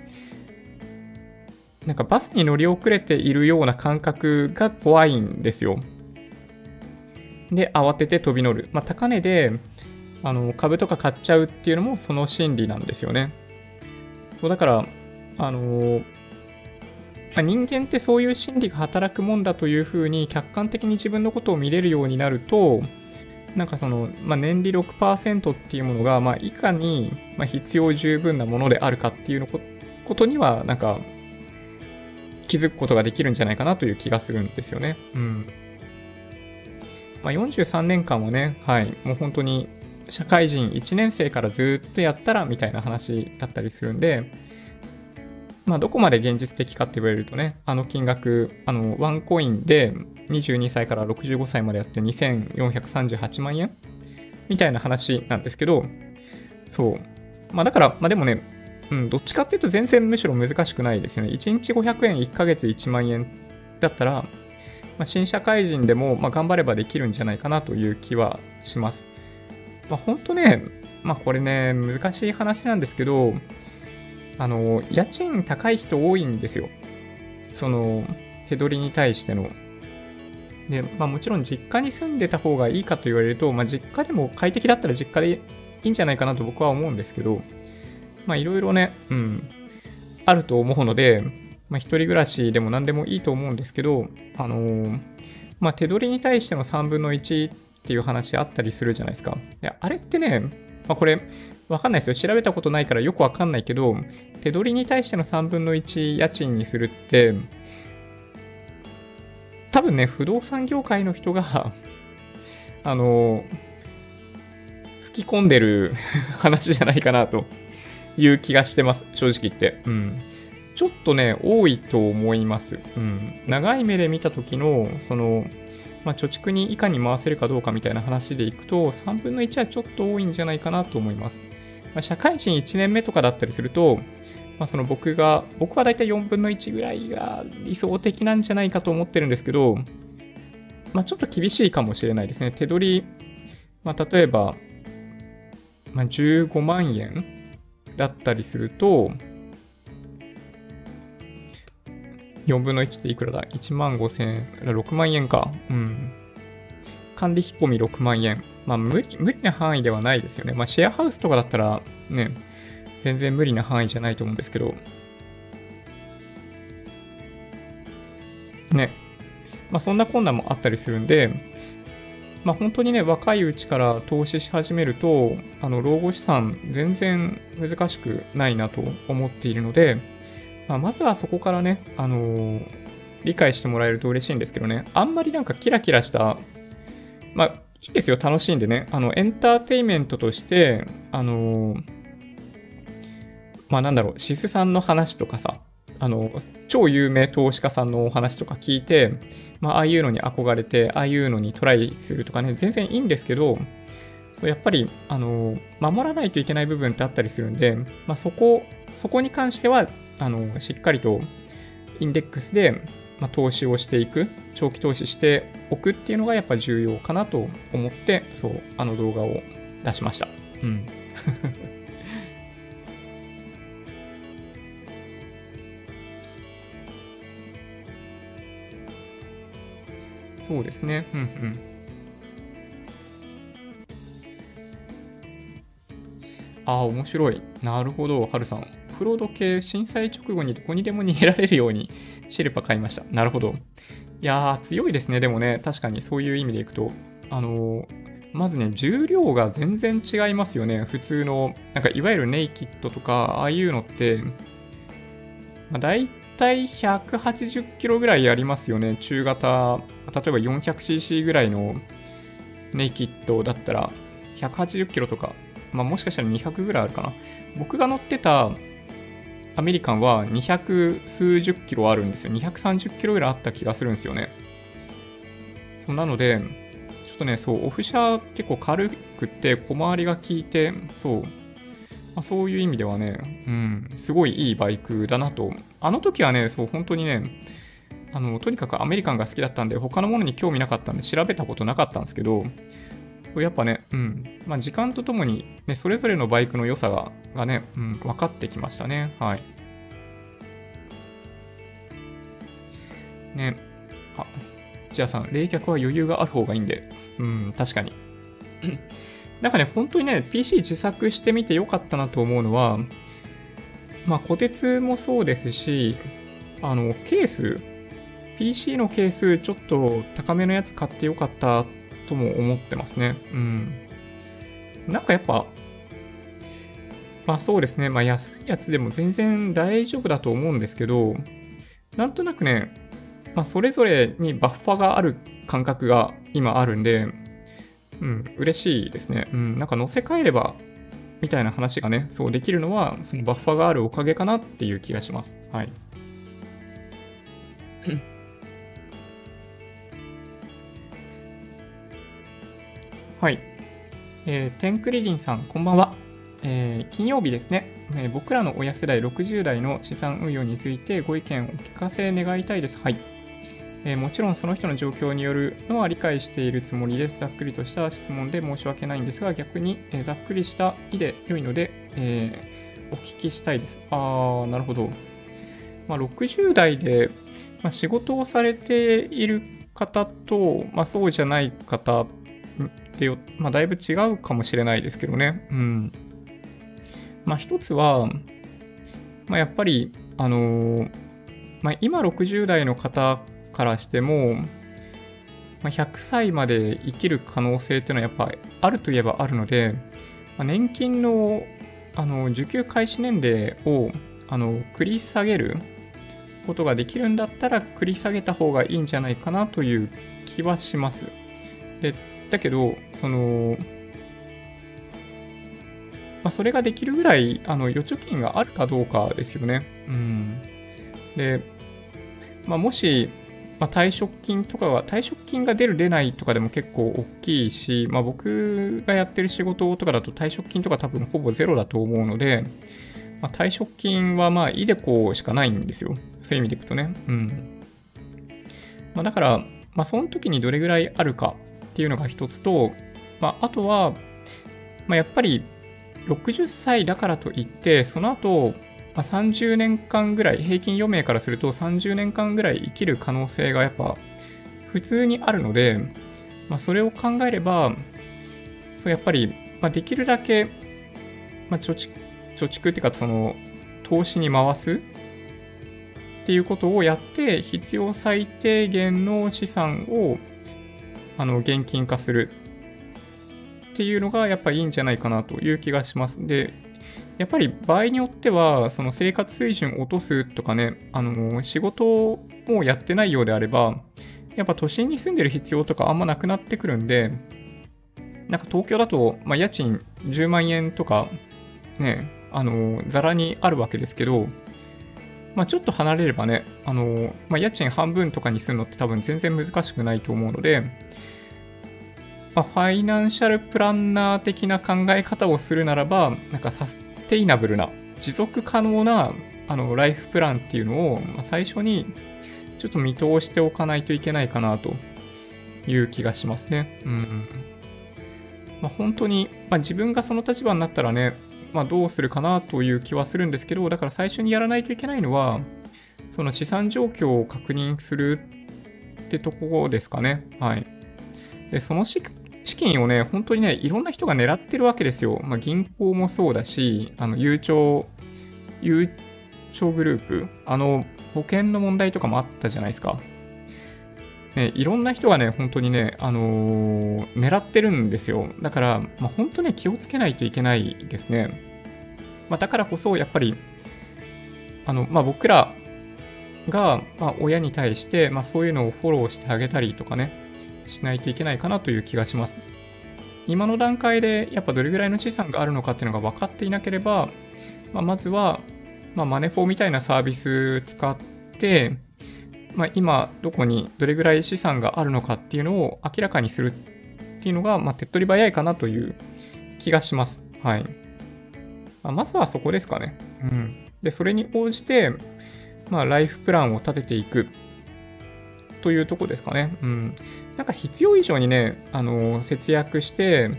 なんかバスに乗り遅れているような感覚が怖いんですよ。で、慌てて飛び乗る。まあ、高値であの株とか買っちゃうっていうのもその心理なんですよね。そうだから、あのまあ、人間ってそういう心理が働くもんだというふうに客観的に自分のことを見れるようになると、なんかその、まあ、年利 ろくパーセント っていうものが、まあ、いかに必要十分なものであるかっていうのことには、なんか、気づくことができるんじゃないかなという気がするんですよね。うん。まあ、よんじゅうさんねんかんはね、はい、もう本当に社会人いちねんせいからずっとやったらみたいな話だったりするんで、まあ、どこまで現実的かって言われるとね、あの金額、あのワンコインでにじゅうにさいからろくじゅうごさいまでやってにせんよんひゃくさんじゅうはちまんえんみたいな話なんですけど、そう。まあ、だから、まあ、でもね、うん、どっちかっていうと全然むしろ難しくないですよね。いちにちごひゃくえん、いっかげついちまんえんだったら、まあ、新社会人でもまあ頑張ればできるんじゃないかなという気はします。まあ、本当ね、まあ、これね、難しい話なんですけど、あの、家賃高い人多いんですよ。その、手取りに対しての。で、まあ、もちろん実家に住んでた方がいいかと言われると、まあ、実家でも快適だったら実家でいいんじゃないかなと僕は思うんですけど、まあいろいろね、うん、あると思うので、まあ一人暮らしでも何でもいいと思うんですけど、あのー、まあ手取りに対してのさんぶんのいちっていう話あったりするじゃないですか。いや、あれってね、まあこれ、わかんないですよ。調べたことないからよくわかんないけど、手取りに対してのさんぶんのいち家賃にするって、多分ね、不動産業界の人が、あのー、吹き込んでる話じゃないかなと。いう気がしてます。正直言って。うん。ちょっとね、多いと思います。うん。長い目で見た時の、その、まあ、貯蓄にいかに回せるかどうかみたいな話でいくと、さんぶんのいちはちょっと多いんじゃないかなと思います。まあ、社会人いちねんめとかだったりすると、まあ、その僕が、僕はだいたいよんぶんのいちぐらいが理想的なんじゃないかと思ってるんですけど、まあ、ちょっと厳しいかもしれないですね。手取り、まあ、例えば、まあ、じゅうごまんえんだったりすると、よんぶんのいちっていくらだ ?いちまんごせんえん、ろくまんえんか。うん。管理費込みろくまんえん。まあ無理、無理な範囲ではないですよね。まあシェアハウスとかだったらね、全然無理な範囲じゃないと思うんですけど。ね。まあそんな困難もあったりするんで、まあ、本当にね、若いうちから投資し始めると、あの老後資産、全然難しくないなと思っているので、まあ、まずはそこからね、あのー、理解してもらえると嬉しいんですけどね、あんまりなんかキラキラした、まあ、いいですよ、楽しんでね、あのエンターテインメントとして、あのー、まあ、なんだろう、シスさんの話とかさ、あの超有名投資家さんのお話とか聞いて、まあ、ああいうのに憧れて、ああいうのにトライするとかね、全然いいんですけど、そうやっぱりあの守らないといけない部分ってあったりするんで、まあ、そこ、そこに関してはあのしっかりとインデックスで、まあ、投資をしていく、長期投資しておくっていうのがやっぱ重要かなと思って、そうあの動画を出しました。うん。そうですね。うんうん。ああ、面白い。なるほど、はるさん。フロード系、震災直後にどこにでも逃げられるようにシェルパ買いました。なるほど。いやー、強いですね。でもね、確かにそういう意味でいくと、あのー、まずね、重量が全然違いますよね。普通の、なんかいわゆるネイキッドとか、ああいうのって、まあ、大体ひゃくはちじゅっキロぐらいありますよね。中型、例えば よんひゃくシーシー ぐらいのネイキッドだったら、ひゃくはちじゅっキロとか、まあ、もしかしたらにひゃくぐらいあるかな。僕が乗ってたアメリカンはにひゃくすうじゅっキロあるんですよ。にひゃくさんじゅっキロぐらいあった気がするんですよね。そうなので、ちょっとね、そうオフ車結構軽くって小回りが効いて、そう、まあ、そういう意味ではね、うん、すごいいいバイクだなと。あの時はね、そう本当にね、あのとにかくアメリカンが好きだったんで他のものに興味なかったんで調べたことなかったんですけど、やっぱね、うん、まあ、時間とともに、ね、それぞれのバイクの良さが、がね、うん、分かってきましたね。はい。ね、あ、土屋さん、冷却は余裕がある方がいいんで、うん、確かに。なんかね、本当にね、ピーシー 自作してみてよかったなと思うのは、まあ、小鉄もそうですし、あの、ケース、ピーシー のケース、ちょっと高めのやつ買ってよかった。とも思ってますね。うん。なんかやっぱ、まあそうですね。まあ安いやつでも全然大丈夫だと思うんですけど、なんとなくね、まあそれぞれにバッファがある感覚が今あるんで、うん、嬉しいですね。うん、なんか乗せ替えればみたいな話がね、そうできるのは、そのバッファがあるおかげかなっていう気がします。はい。はい、えー、テンクリリンさん、こんばんは。えー、金曜日ですね、えー、僕らの親世代ろくじゅう代の資産運用についてご意見をお聞かせ願いたいです。はい、えー、もちろんその人の状況によるのは理解しているつもりです。ざっくりとした質問で申し訳ないんですが、逆に、えー、ざっくりした意で良いので、えー、お聞きしたいです。あー、なるほど。まあ、ろくじゅう代で、まあ、仕事をされている方と、まあ、そうじゃない方で、まあ、だいぶ違うかもしれないですけどね。うん。まあ一つは、まあ、やっぱり、あのーまあ、今ろくじゅう代の方からしても、まあ、ひゃくさいまで生きる可能性っていうのはやっぱあるといえばあるので、まあ、年金の、あの受給開始年齢をあの繰り下げることができるんだったら繰り下げた方がいいんじゃないかなという気はします。でだけど、その、まあ、それができるぐらい、あの、預貯金があるかどうかですよね。うん。で、まあ、もし、まあ、退職金とかは、退職金が出る出ないとかでも結構大きいし、まあ、僕がやってる仕事とかだと退職金とか多分ほぼゼロだと思うので、まあ、退職金はまあ、イデコしかないんですよ。そういう意味でいくとね。うん。まあ、だから、まあ、その時にどれぐらいあるか。っていうのが一つと、まあ、あとは、まあ、やっぱりろくじゅっさいだからといってその後、まあ、さんじゅうねんかんぐらい平均余命からするとさんじゅうねんかんぐらい生きる可能性がやっぱ普通にあるので、まあ、それを考えればそうやっぱり、まあ、できるだけ、まあ、貯蓄、貯蓄っていうかその投資に回すっていうことをやって必要最低限の資産をあの現金化するっていうのがやっぱりいいんじゃないかなという気がします。で、やっぱり場合によってはその生活水準を落とすとかね、あの仕事をやってないようであれば、やっぱ都心に住んでる必要とかあんまなくなってくるんで、なんか東京だと、まあ、家賃じゅうまんえんとかね、あのざらにあるわけですけど、まあ、ちょっと離れればね、あのーまあ、家賃半分とかにするのって多分全然難しくないと思うので、まあ、ファイナンシャルプランナー的な考え方をするならば、なんかサステイナブルな、持続可能なあのライフプランっていうのを、まあ、最初にちょっと見通しておかないといけないかなという気がしますね。うん。まあ、本当に、まあ、自分がその立場になったらね、まあ、どうするかなという気はするんですけど、だから最初にやらないといけないのは、その資産状況を確認するってとこですかね。はい。で、その資金をね、本当にね、いろんな人が狙ってるわけですよ。まあ、銀行もそうだし、あの、ゆうちょ、ゆうちょグループ、あの、保険の問題とかもあったじゃないですか。ね、いろんな人がね、本当にね、あのー、狙ってるんですよ。だから、まあ、本当ね、気をつけないといけないですね。まあ、だからこそ、やっぱり、あの、まあ、僕らが、まあ、親に対して、まあ、そういうのをフォローしてあげたりとかね、しないといけないかなという気がします。今の段階で、やっぱどれぐらいの資産があるのかっていうのが分かっていなければ、まあ、まずは、まあ、マネフォーみたいなサービス使って、まあ、今どこにどれぐらい資産があるのかっていうのを明らかにするっていうのが、まあ、手っ取り早いかなという気がします。はい。まあ、まずはそこですかね。うん。で、それに応じて、まあ、ライフプランを立てていくというとこですかね。うん。なんか必要以上にね、あの、節約して、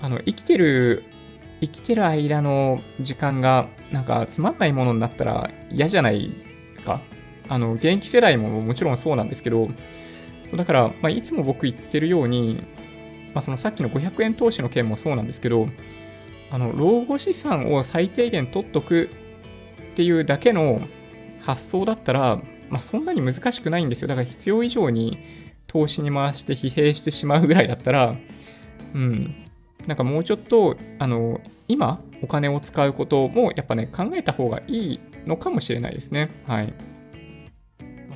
あの、生きてる、生きてる間の時間がなんかつまんないものになったら嫌じゃないか。あの現役世代ももちろんそうなんですけど、だから、まあ、いつも僕言ってるように、まあ、そのさっきのごひゃくえん投資の件もそうなんですけど、あの老後資産を最低限取っとくっていうだけの発想だったら、まあ、そんなに難しくないんですよ。だから必要以上に投資に回して疲弊してしまうぐらいだったら、うん、なんかもうちょっとあの今お金を使うこともやっぱね考えた方がいいのかもしれないですね。はい。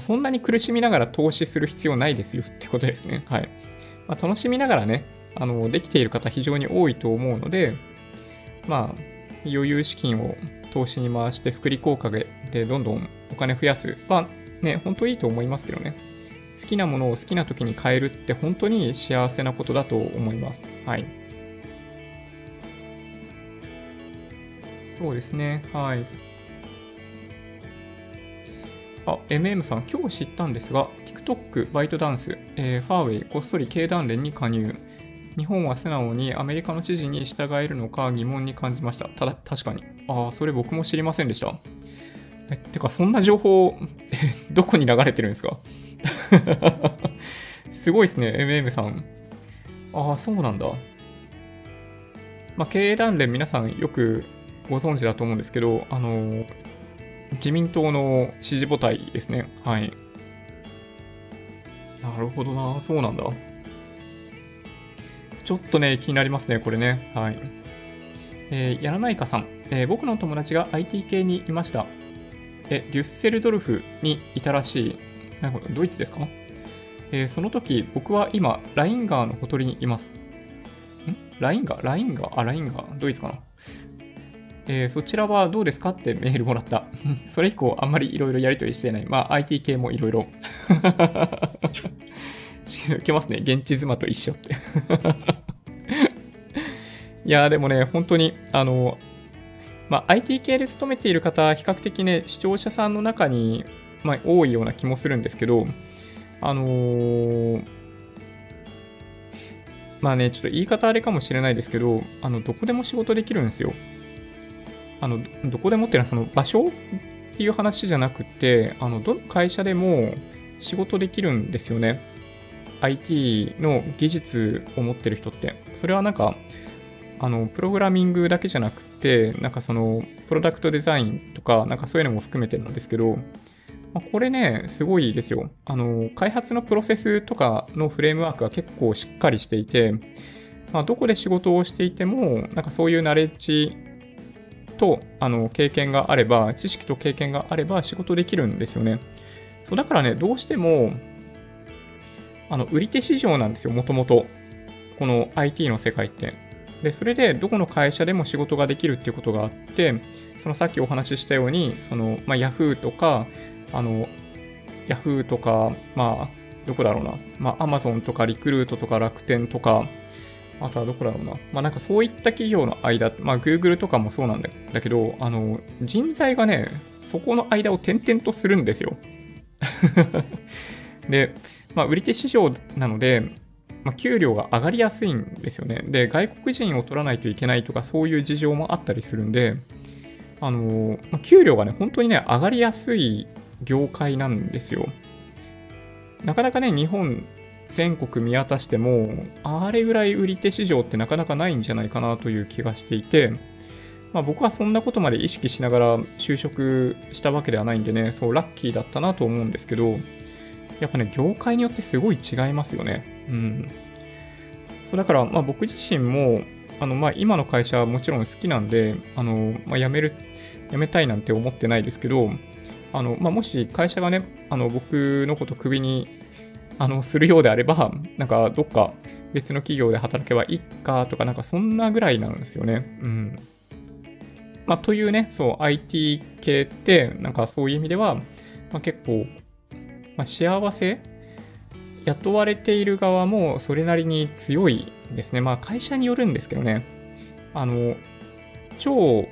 そんなに苦しみながら投資する必要ないですよってことですね。はい。まあ、楽しみながらね、あの、できている方非常に多いと思うので、まあ、余裕資金を投資に回して福利効果でどんどんお金増やすはね、本当いいと思いますけどね。好きなものを好きな時に買えるって本当に幸せなことだと思います。はい。そうですね。はい。あ、エムエム さん、今日知ったんですが、TikTok、バイトダンス、えー、ファーウェイ、こっそり経団連に加入。日本は素直にアメリカの指示に従えるのか疑問に感じました。ただ、確かに。ああ、それ僕も知りませんでした。え、てか、そんな情報、どこに流れてるんですかすごいですね、エムエム さん。ああ、そうなんだ。まあ、経団連皆さんよくご存知だと思うんですけど、あのー、自民党の支持母体ですね。はい。なるほどな。そうなんだ。ちょっとね、気になりますね、これね。はい。えー、やらないかさん、えー。僕の友達が アイティー 系にいました。え、デュッセルドルフにいたらしい。なるほど。ドイツですか？えー、その時、僕は今、ラインガーのほとりにいます。ん？ラインガー？ラインガー？あ、ラインガー。ドイツかな。えー、そちらはどうですかってメールもらった。それ以降、あんまりいろいろやりとりしてない。まあ、アイティー 系もいろいろ。受けますね。現地妻と一緒って。いやー、でもね、本当に、あの、まあ、アイティー 系で勤めている方、比較的ね、視聴者さんの中に、まあ、多いような気もするんですけど、あのー、まあね、ちょっと言い方あれかもしれないですけど、あの、どこでも仕事できるんですよ。あのどこでもっていうのはその場所っていう話じゃなくて、あのどの会社でも仕事できるんですよね。アイティー の技術を持ってる人って。それはなんか、あのプログラミングだけじゃなくて、なんかそのプロダクトデザインとか、なんかそういうのも含めてなんですけど、まあ、これね、すごいですよ。あの開発のプロセスとかのフレームワークが結構しっかりしていて、まあ、どこで仕事をしていても、なんかそういうナレッジとあの経験があれば、知識と経験があれば仕事できるんですよね。そうだからね、どうしてもあの売り手市場なんですよ、もともとこの アイティー の世界って。でそれでどこの会社でも仕事ができるっていうことがあって、そのさっきお話ししたように、その、まあ、Yahoo とか、あの、Yahoo とか、まあ、どこだろうな、まあ、Amazon とかリクルートとか楽天とか、あとはどこだろうな、まあ、なんかそういった企業の間、まあ、Google とかもそうなんだけど、あの、人材がね、そこの間を転々とするんですよ。で、まあ、売り手市場なので、まあ、給料が上がりやすいんですよね。で、外国人を取らないといけないとか、そういう事情もあったりするんで、あの、まあ、給料がね、本当にね、上がりやすい業界なんですよ。なかなかね、日本全国見渡しても、あれぐらい売り手市場ってなかなかないんじゃないかなという気がしていて、まあ、僕はそんなことまで意識しながら就職したわけではないんでね、そう、ラッキーだったなと思うんですけど、やっぱね、業界によってすごい違いますよね。うん。そうだから、まあ、僕自身も、あのまあ、今の会社はもちろん好きなんで、あのまあ、辞める、辞めたいなんて思ってないですけど、あのまあ、もし会社がね、あの僕のことクビにあのするようであれば、なんかどっか別の企業で働けばいいかとか、なんかそんなぐらいなんですよね。うん。まあ、というね、そう、アイティー 系って、なんかそういう意味では、まあ、結構、まあ、幸せ、雇われている側もそれなりに強いですね。まあ会社によるんですけどね、あの、超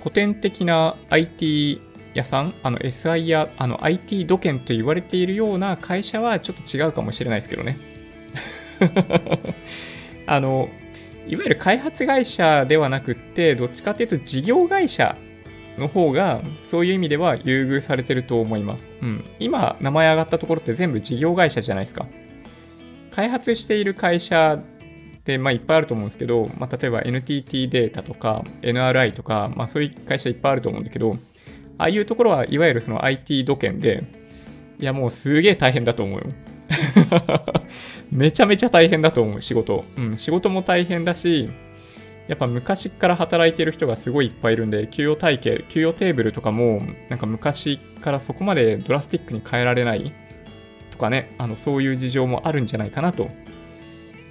古典的な アイティー 屋さん、あの エスアイ やあの アイティー 土建と言われているような会社はちょっと違うかもしれないですけどね。あの、いわゆる開発会社ではなくって、どっちかというと事業会社の方がそういう意味では優遇されてると思います。うん、今名前上がったところって全部事業会社じゃないですか。開発している会社って、まあ、いっぱいあると思うんですけど、まあ、例えば エヌティーティー データとか エヌアールアイ とか、まあ、そういう会社いっぱいあると思うんだけど、ああいうところはいわゆるその アイティー 土建で、いやもうすげえ大変だと思うよ。めちゃめちゃ大変だと思う、仕事。うん、仕事も大変だし、やっぱ昔から働いてる人がすごいいっぱいいるんで、給与体系、給与テーブルとかも、なんか昔からそこまでドラスティックに変えられないとかね、あの、そういう事情もあるんじゃないかなと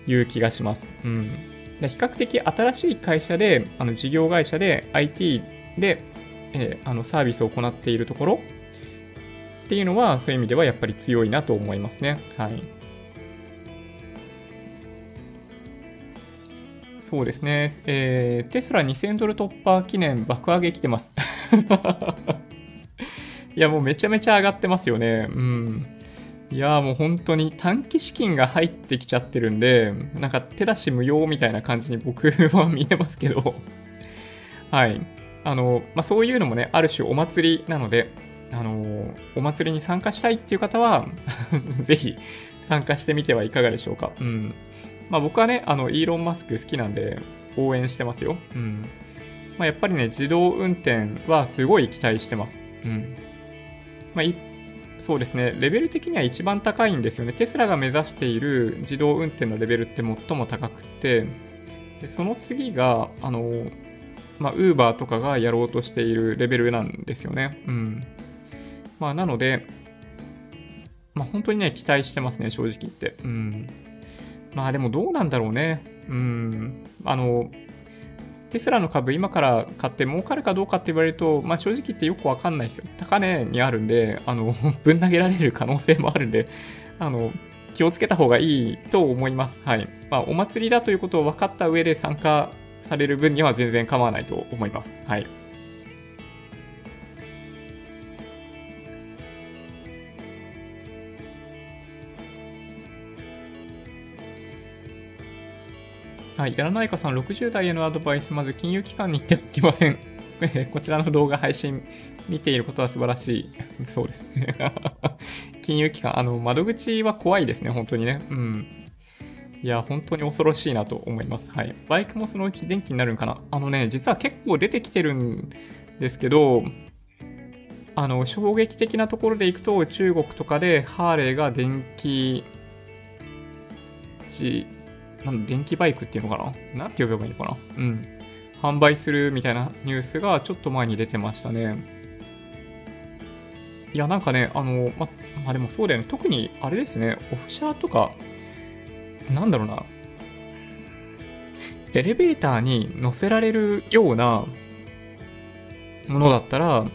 いう気がします。うん。で、比較的新しい会社で、あの、事業会社で アイティー で、えー、あの、サービスを行っているところっていうのは、そういう意味ではやっぱり強いなと思いますね。はい。そうですね、えー、テスラにせんドル突破記念爆上げ来てます。いやもうめちゃめちゃ上がってますよね。うん。いやもう本当に短期資金が入ってきちゃってるんで、なんか手出し無用みたいな感じに僕は見えますけど。はい。あの、まあ、そういうのもね、ある種お祭りなので、あの、お祭りに参加したいっていう方は、ぜひ参加してみてはいかがでしょうか。うん。まあ、僕はね、あの、イーロン・マスク好きなんで、応援してますよ。うん。まあ、やっぱりね、自動運転はすごい期待してます。うん。まあ、い、そうですね、レベル的には一番高いんですよね。テスラが目指している自動運転のレベルって最も高くて、でその次が、あの、まあ、Uberとかがやろうとしているレベルなんですよね。うん。まあ、なので、まあ、本当にね、期待してますね、正直言って。うん。まあでもどうなんだろうね。うん。あの、テスラの株今から買って儲かるかどうかって言われると、まあ正直言ってよくわかんないですよ。高値にあるんで、あの、ぶん投げられる可能性もあるんで、あの、気をつけた方がいいと思います。はい。まあお祭りだということを分かった上で参加される分には全然構わないと思います。はい。はい、やらないかさん、ろくじゅう代へのアドバイス、まず金融機関に行ってはいけません。こちらの動画配信見ていることは素晴らしい。そうですね。金融機関、あの、窓口は怖いですね、本当にね。うん。いや、本当に恐ろしいなと思います。はい。バイクもそのうち電気になるんかな。あのね、実は結構出てきてるんですけど、あの、衝撃的なところで行くと、中国とかでハーレーが電気、ち、なん電気バイクっていうのかな、なんて呼べばいいのかな、うん。販売するみたいなニュースがちょっと前に出てましたね。いや、なんかね、あの、ま、まあ、でもそうだよね。特に、あれですね、オフ車とか、なんだろうな、エレベーターに乗せられるようなものだったら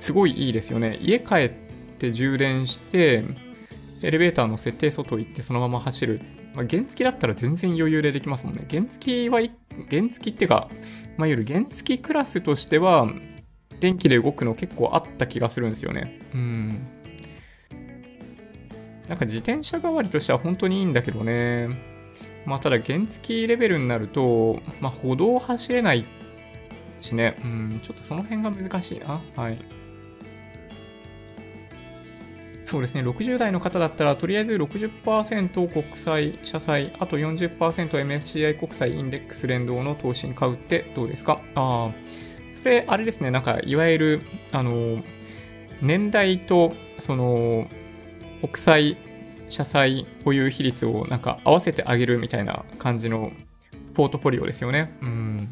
すごいいいですよね。家帰って充電してエレベーター乗せて外行ってそのまま走る、まあ、原付だったら全然余裕でできますもんね。原付は原付っていうか、まあ、いわゆる原付クラスとしては電気で動くの結構あった気がするんですよね。うん。なんか自転車代わりとしては本当にいいんだけどね。まあただ原付レベルになると、まあ歩道走れないしね。うん、ちょっとその辺が難しいな。はい。そうですね、ろくじゅう代の方だったら、とりあえず ろくじゅっパーセント 国債、社債、あと よんじゅっパーセントエムエスシーアイ 国債インデックス連動の投資に買うってどうですか？ああ、それ、あれですね、なんか、いわゆる、あの、年代と、その、国債、社債保有比率をなんか合わせてあげるみたいな感じのポートフォリオですよね。うん。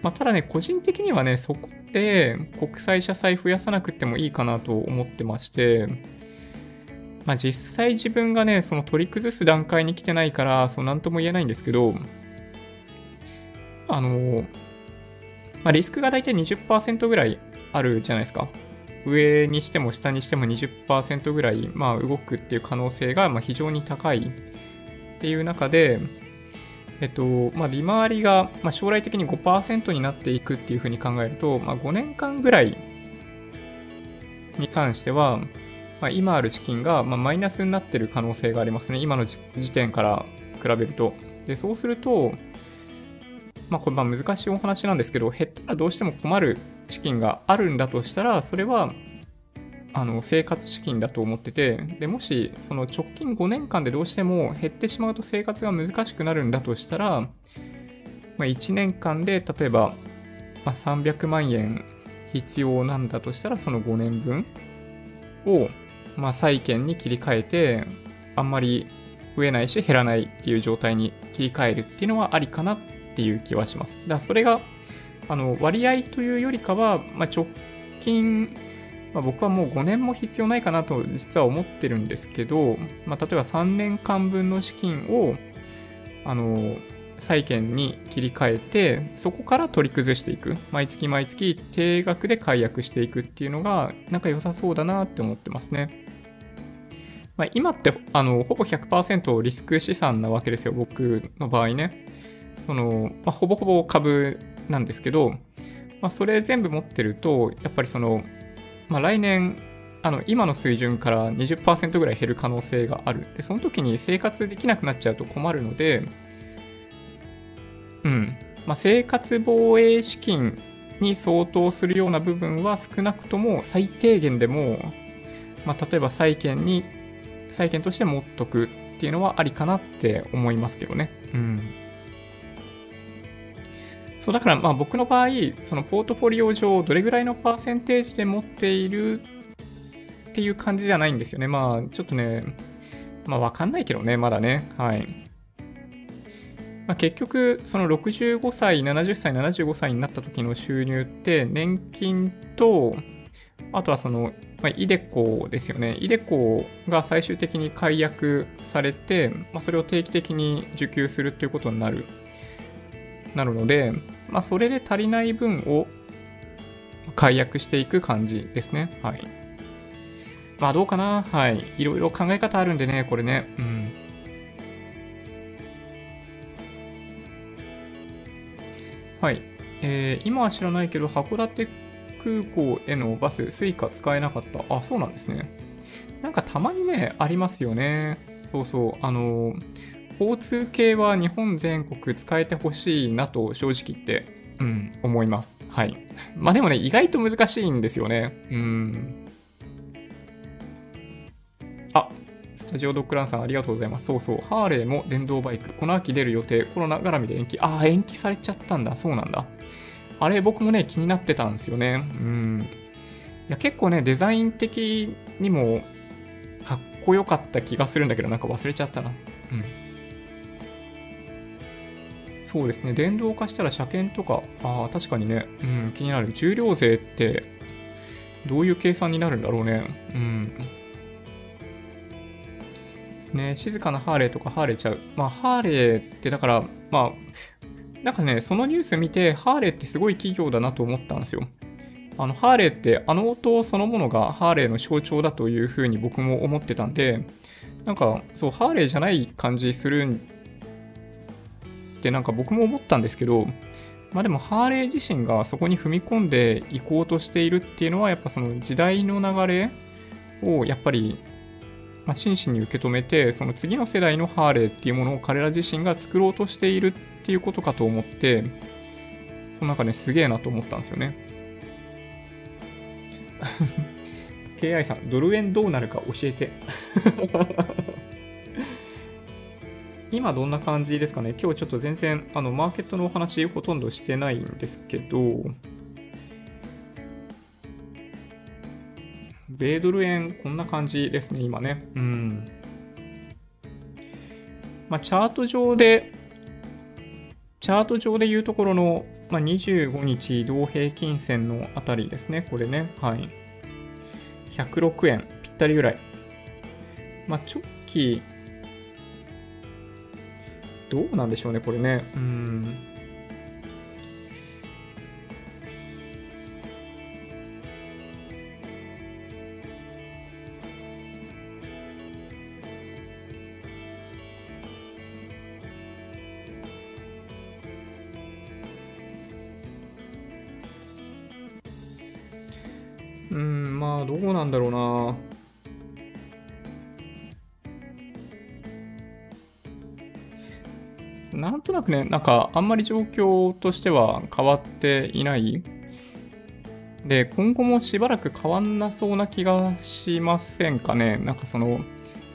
まあ、ただね、個人的にはね、そこで国債、社債増やさなくてもいいかなと思ってまして、まあ、実際自分がね、その取り崩す段階に来てないから、そうなんとも言えないんですけど、あの、まあ、リスクが大体 にじゅっパーセント ぐらいあるじゃないですか。上にしても下にしても にじゅっパーセント ぐらい、まあ、動くっていう可能性がまあ非常に高いっていう中で、えっとまあ、利回りがまあ将来的に ごパーセント になっていくっていうふうに考えると、まあ、ごねんかんぐらいに関しては、まあ、今ある資金がまあマイナスになってる可能性がありますね。今の時点から比べると。で、そうすると、まあ、これまあ難しいお話なんですけど、減ったらどうしても困る資金があるんだとしたら、それはあの生活資金だと思ってて、でもしその直近ごねんかんでどうしても減ってしまうと生活が難しくなるんだとしたら、まあ、いちねんかんで例えば、まあ、さんびゃくまんえん必要なんだとしたら、そのごねんぶんを、まあ、債券に切り替えて、あんまり増えないし減らないっていう状態に切り替えるっていうのはありかなっていう気はします。だからそれがあの割合というよりかは、まあ、直近、まあ、僕はもうごねんも必要ないかなと実は思ってるんですけど、まあ、例えばさんねんかんぶんの資金をあの債券に切り替えて、そこから取り崩していく、毎月毎月定額で解約していくっていうのがなんか良さそうだなって思ってますね。まあ、今ってあのほぼ ひゃくパーセント リスク資産なわけですよ、僕の場合ね。その、まあ、ほぼほぼ株なんですけど、まあ、それ全部持ってると、やっぱりその、まあ、来年、あの今の水準から にじゅっパーセント ぐらい減る可能性がある。で、その時に生活できなくなっちゃうと困るので、うん、まあ、生活防衛資金に相当するような部分は少なくとも最低限でも、まあ、例えば債券に、債券として持っとくっていうのはありかなって思いますけどね。うん。そうだから、まあ僕の場合、そのポートフォリオ上どれぐらいのパーセンテージで持っているっていう感じじゃないんですよね。まあちょっとね、まあわかんないけどね、まだね。はい。まあ、結局そのろくじゅうごさい、ななじゅっさい、ななじゅうごさいになった時の収入って年金と、あとはその、まあ、イデコですよね。イデコが最終的に解約されて、まあ、それを定期的に受給するということになる。なるので、まあ、それで足りない分を解約していく感じですね。はい。まあ、どうかな。はい。いろいろ考え方あるんでね、これね。うん。はい。えー、今は知らないけど、函館空港へのバス、Suica使えなかった。あ、そうなんですね。なんかたまにね、ありますよね。そうそう。あのー、交通系は日本全国使えてほしいなと正直言って、うん、思います。はい。まあでもね、意外と難しいんですよね。うん。あ、スタジオドッグランさんありがとうございます。そうそう、ハーレーも電動バイク、この秋出る予定、コロナ絡みで延期。ああ、延期されちゃったんだ。そうなんだ。あれ、僕もね、気になってたんですよね。うん。いや、結構ね、デザイン的にもかっこよかった気がするんだけど、なんか忘れちゃったな。うん。そうですね、電動化したら車検とか、ああ、確かにね、うん、気になる。重量税って、どういう計算になるんだろうね。うん。ね、静かなハーレーとかハーレーちゃう。まあ、ハーレーって、だから、まあ、なんかね、そのニュース見て、ハーレーってすごい企業だなと思ったんですよ。あのハーレーってあの音そのものがハーレーの象徴だというふうに僕も思ってたんで、なんかそうハーレーじゃない感じするってなんか僕も思ったんですけど、まあでもハーレー自身がそこに踏み込んでいこうとしているっていうのはやっぱその時代の流れをやっぱりまあ真摯に受け止めて、その次の世代のハーレーっていうものを彼ら自身が作ろうとしているっていうことかと思って、そのなんかねすげえなと思ったんですよね。ケーアイ さん、ドル円どうなるか教えて。今どんな感じですかね。今日ちょっと全然あのマーケットのお話ほとんどしてないんですけど、米ドル円こんな感じですね今ね。うん。まあチャート上でチャート上でいうところの、まあ、にじゅうごにち移動平均線のあたりですねこれね、はい。ひゃくろくえんぴったりぐらい。まあ直近どうなんでしょうね、これね。うーん。うーん、まあ、どうなんだろうな。なんとなくね、なんかあんまり状況としては変わっていない。で、今後もしばらく変わんなそうな気がしませんかね。なんかその、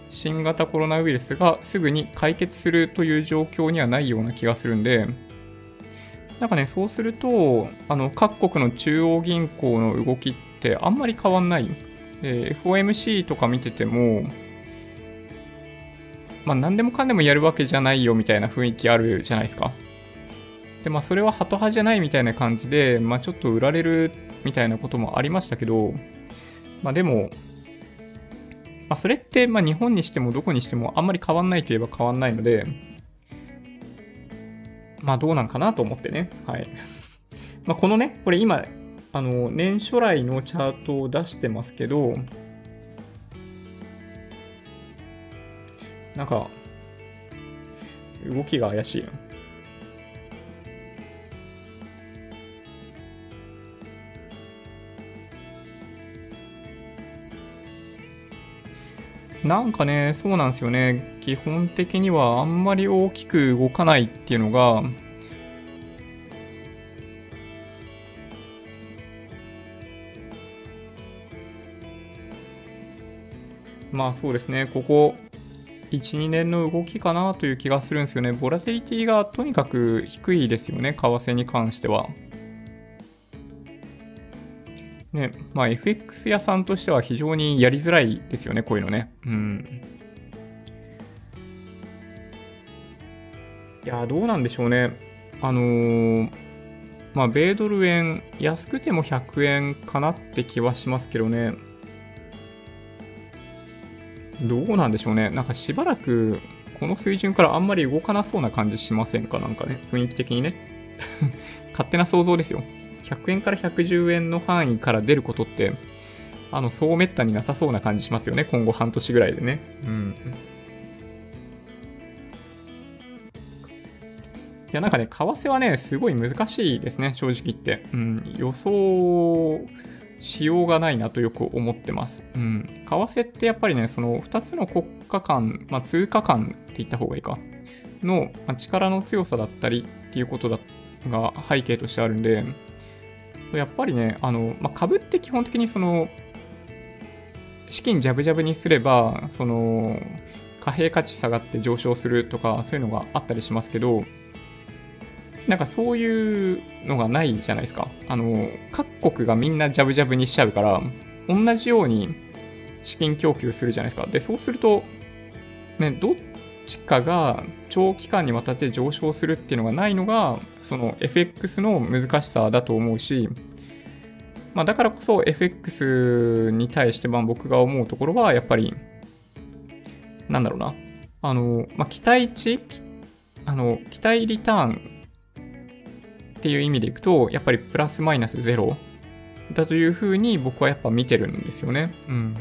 新型コロナウイルスがすぐに解決するという状況にはないような気がするんで、なんかね、そうすると、あの、各国の中央銀行の動きってあんまり変わんない。で、エフオーエムシー とか見てても、まあ何でもかんでもやるわけじゃないよみたいな雰囲気あるじゃないですか。でまあそれはハト派じゃないみたいな感じで、まあちょっと売られるみたいなこともありましたけど、まあでも、まあ、それってまあ日本にしてもどこにしてもあんまり変わんないといえば変わんないので、まあどうなんかなと思ってね。はい。まあこのね、これ今、あの年初来のチャートを出してますけど、なんか動きが怪しい。なんかね、そうなんですよね。基本的にはあんまり大きく動かないっていうのが、まあそうですね、ここいち、にねんの動きかなという気がするんですよね。ボラティリティがとにかく低いですよね、為替に関しては。ね、まあ エフエックス 屋さんとしては非常にやりづらいですよね、こういうのね。うん。いや、どうなんでしょうね。あのー、まあ、米ドル円、安くてもひゃくえんかなって気はしますけどね。どうなんでしょうね。なんかしばらくこの水準からあんまり動かなそうな感じしませんか、なんかね、雰囲気的にね。勝手な想像ですよ。ひゃくえんからひゃくじゅうえんの範囲から出ることって、あの、そうめったになさそうな感じしますよね。今後半年ぐらいでね。うん。いや、なんかね、為替はね、すごい難しいですね、正直言って。うん、予想しようがないなとよく思ってます。うん。為替ってやっぱりね、そのふたつの国家間、まあ、通貨間って言った方がいいか、の力の強さだったりっていうことだが背景としてあるんで、やっぱりね、あの、まあ、株って基本的にその、資金ジャブジャブにすれば、その、貨幣価値下がって上昇するとか、そういうのがあったりしますけど、なんかそういうのがないじゃないですか。あの、各国がみんなジャブジャブにしちゃうから、同じように資金供給するじゃないですか。で、そうすると、ね、どっちかが長期間にわたって上昇するっていうのがないのが、その エフエックス の難しさだと思うし、まあだからこそ エフエックス に対して、まあ僕が思うところは、やっぱり、なんだろうな、あの、まあ期待値、あの、期待リターン、っていう意味でいくとやっぱりプラスマイナスゼロだというふうに僕はやっぱ見てるんですよね。うん。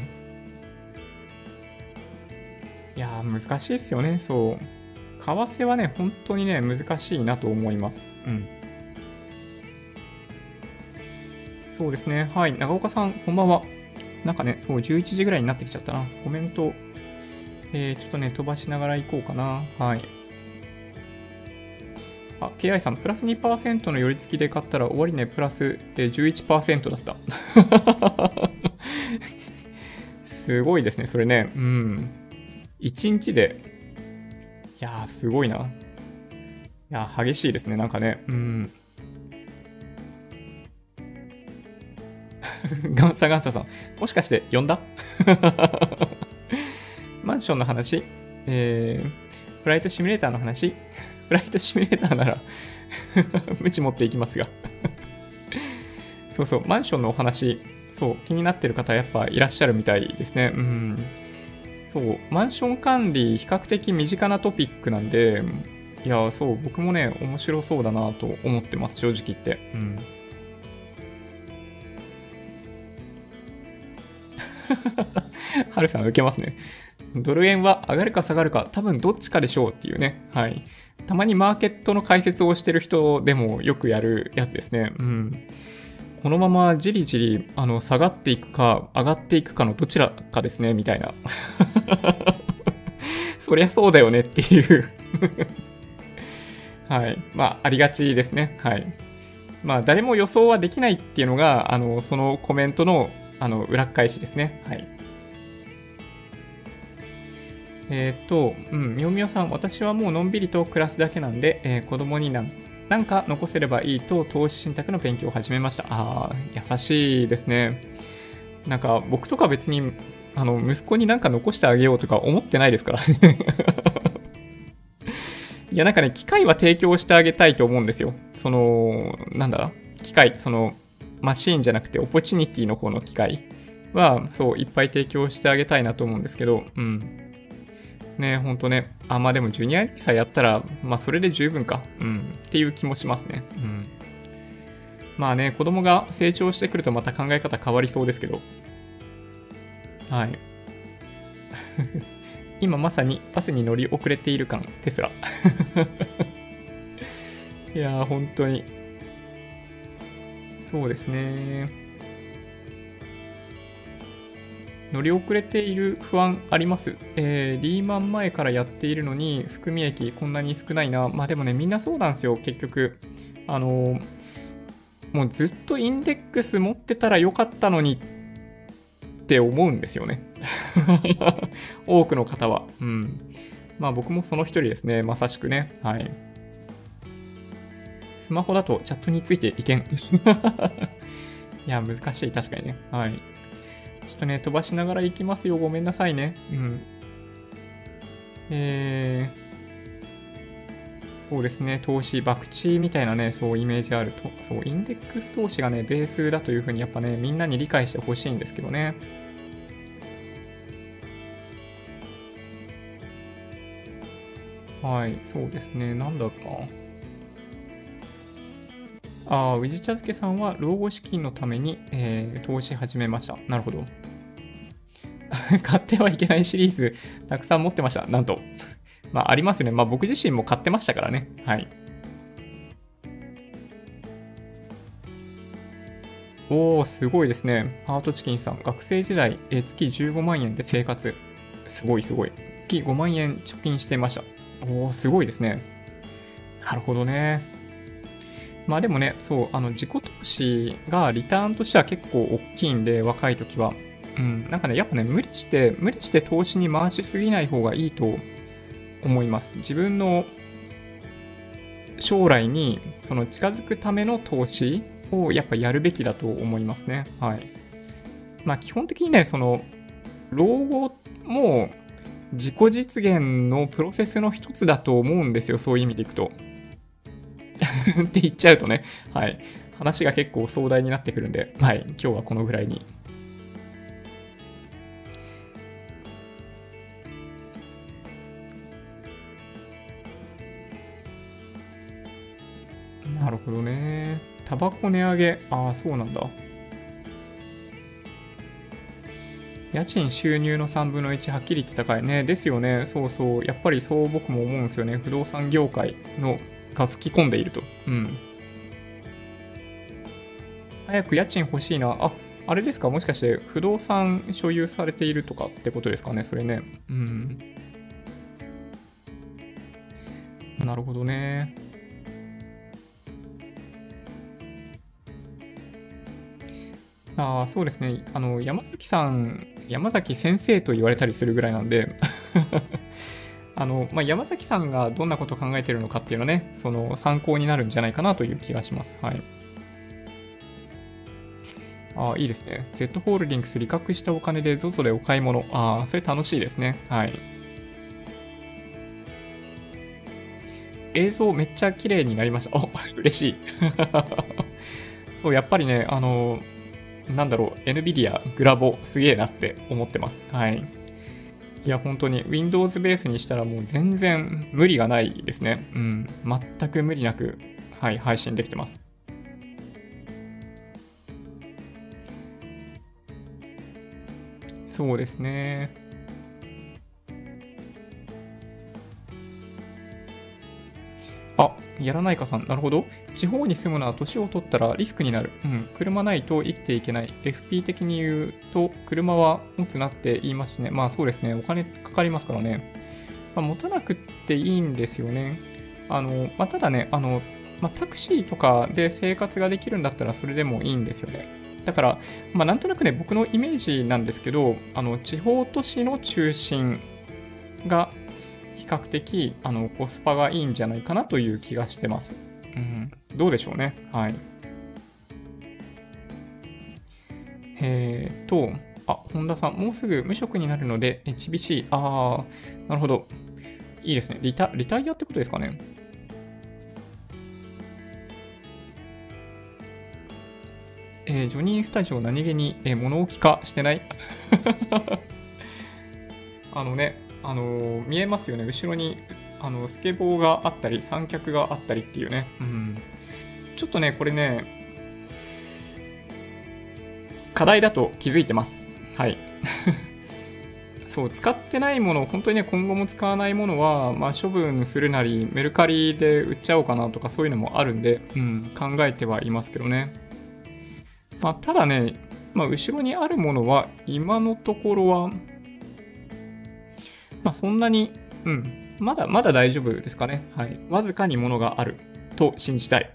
いやー、難しいですよね。そう。為替はね、本当にね、難しいなと思います。うん。そうですね。はい。長岡さん、こんばんは。なんかね、もうじゅういちじぐらいになってきちゃったな。コメント、えー、ちょっとね、飛ばしながら行こうかな。はい。あ、ケーアイ さん、プラス にパーセント の寄り付きで買ったら終わりね、プラス じゅういちパーセント だった。すごいですね、それね。うん。いちにちで。いやー、すごいな。いやー、激しいですね、なんかね。うん。ガンサガンサさん、もしかして呼んだマンションの話、えー、フライトシミュレーターの話、フライトシミュレーターなら、無知持っていきますが。そうそう、マンションのお話、そう、気になってる方やっぱいらっしゃるみたいですね。うん。そう、マンション管理、比較的身近なトピックなんで、いや、そう、僕もね、面白そうだなと思ってます、正直言って。うん。はるさん、受けますね。ドル円は上がるか下がるか、多分どっちかでしょうっていうね。はい。たまにマーケットの解説をしてる人でもよくやるやつですね。うん。このままじりじり、あの、下がっていくか、上がっていくかのどちらかですね、みたいな。そりゃそうだよねっていう。はい。まあ、ありがちですね。はい。まあ、誰も予想はできないっていうのが、あの、そのコメントの、あの、裏返しですね。はい。えっと、うん、みおみおさん、私はもうのんびりと暮らすだけなんで、えー、子供になんなんか残せればいいと投資信託の勉強を始めました。ああ、優しいですね。なんか僕とか別にあの息子になんか残してあげようとか思ってないですからね。いや、なんかね、機械は提供してあげたいと思うんですよ。その、なんだ、機械、その、マシーンじゃなくてオポチュニティの方の機械は、そう、いっぱい提供してあげたいなと思うんですけど、うん。ね、ほんとね。あ、まあでも、ジュニアさんやったら、まあそれで十分か。うん。っていう気もしますね。うん。まあね、子供が成長してくるとまた考え方変わりそうですけど。はい。今まさにバスに乗り遅れている感、テスラ。いやー、ほんとに。そうですね。乗り遅れている不安あります、えー、リーマン前からやっているのに含み益こんなに少ないな。まあでもね、みんなそうなんですよ。結局あのー、もうずっとインデックス持ってたらよかったのにって思うんですよね多くの方は。うん。まあ僕もその一人ですね、まさしくね。はい。スマホだとチャットについていけんいや、難しい、確かにね。はい。ちょっとね、飛ばしながら行きますよ。ごめんなさいね。うん。えー、そうですね、投資、博打みたいなね、そうイメージあると、そう、インデックス投資がね、ベースだというふうに、やっぱね、みんなに理解してほしいんですけどね。はい、そうですね、なんだか。ああ、宇治茶漬けさんは老後資金のために、えー、投資始めました。なるほど。買ってはいけないシリーズたくさん持ってました。なんと。まあ、ありますね。まあ、僕自身も買ってましたからね。はい。おー、すごいですね。ハートチキンさん。学生時代、えー、月じゅうごまんえんで生活。すごいすごい。月ごまんえん貯金していました。おー、すごいですね。なるほどね。まあでもね、そう、あの、自己投資がリターンとしては結構大きいんで、若い時は。うん、なんかね、やっぱね、無理して、無理して投資に回しすぎない方がいいと思います。自分の将来に、その、近づくための投資をやっぱやるべきだと思いますね。はい。まあ基本的にね、その、老後も自己実現のプロセスの一つだと思うんですよ、そういう意味でいくと。って言っちゃうとね、はい、話が結構壮大になってくるんで、はい、今日はこのぐらいに。なるほどね。タバコ値上げ、ああ、そうなんだ。家賃収入のさんぶんのいち、はっきり言って高いね。ですよね。そうそう。やっぱりそう僕も思うんですよね。不動産業界のが吹き込んでいると。うん。早く家賃欲しいな。あ、あれですか、もしかして不動産所有されているとかってことですかね、それね。うん。なるほどね。ああ、そうですね。あの、山崎さん、山崎先生と言われたりするぐらいなんで、あの、まあ、山崎さんがどんなことを考えているのかっていうのはね、その参考になるんじゃないかなという気がします。はい。ああ、いいですね。Z ホールディングス、利確したお金で ゾゾ でお買い物。ああ、それ楽しいですね。はい。映像めっちゃ綺麗になりました。あ、嬉しい。そう、やっぱりね、あの、なんだろう、エヌビディア、グラボ、すげえなって思ってます。はい。いや、本当に、Windows ベースにしたらもう全然無理がないですね。うん。全く無理なく、はい、配信できてます。そうですね。あ、やらないかさん、なるほど。地方に住むのは年を取ったらリスクになる。うん、車ないと生きていけない。エフピー 的に言うと、車は持つなって言いますしね。まあそうですね、お金かかりますからね。まあ、持たなくっていいんですよね。あの、まあ、ただね、あの、まあ、タクシーとかで生活ができるんだったらそれでもいいんですよね。だから、まあ、なんとなくね、僕のイメージなんですけど、あの、地方都市の中心が、比較的あのコスパがいいんじゃないかなという気がしてます。うん、どうでしょうね。はい。えーと、あ、本田さん、もうすぐ無職になるので、エイチビーシー、あー、なるほど。いいですね。リタ、リタイアってことですかね。えー、ジョニースタジオ、何気に、えー、物置化してないあのね、あの見えますよね、後ろにあのスケボーがあったり三脚があったりっていうね、うん、ちょっとねこれね課題だと気づいてます。はいそう、使ってないもの、本当にね今後も使わないものは、まあ、処分するなりメルカリで売っちゃおうかなとかそういうのもあるんで、うん、考えてはいますけどね、まあ、ただね、まあ、後ろにあるものは今のところはまあそんなに、うん、まだまだ大丈夫ですかね。はい。わずかにものがあると信じたい。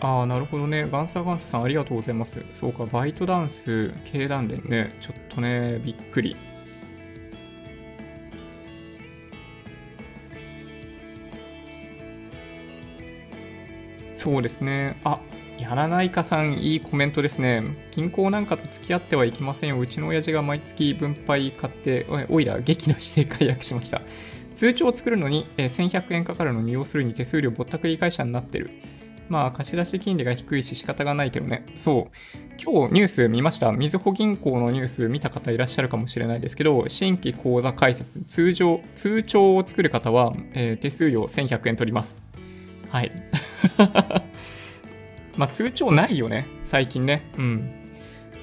ああ、なるほどね。ガンサーガンサーさん、ありがとうございます。そうか、バイトダンス、経団連ね、ちょっとね、びっくり。そうですね。あ、やらないかさん、いいコメントですね。銀行なんかと付き合ってはいけませんよ。うちの親父が毎月分配買って、おいら激怒して解約しました。通帳を作るのにせんひゃくえんかかるのに要するに手数料ぼったくり会社になってる。まあ貸し出し金利が低いし仕方がないけどね。そう。今日ニュース見ました。みずほ銀行のニュース見た方いらっしゃるかもしれないですけど、新規口座開設、通常、通帳を作る方は、えー、手数料せんひゃくえん取ります。はい。まあ通帳ないよね、最近ね。うん。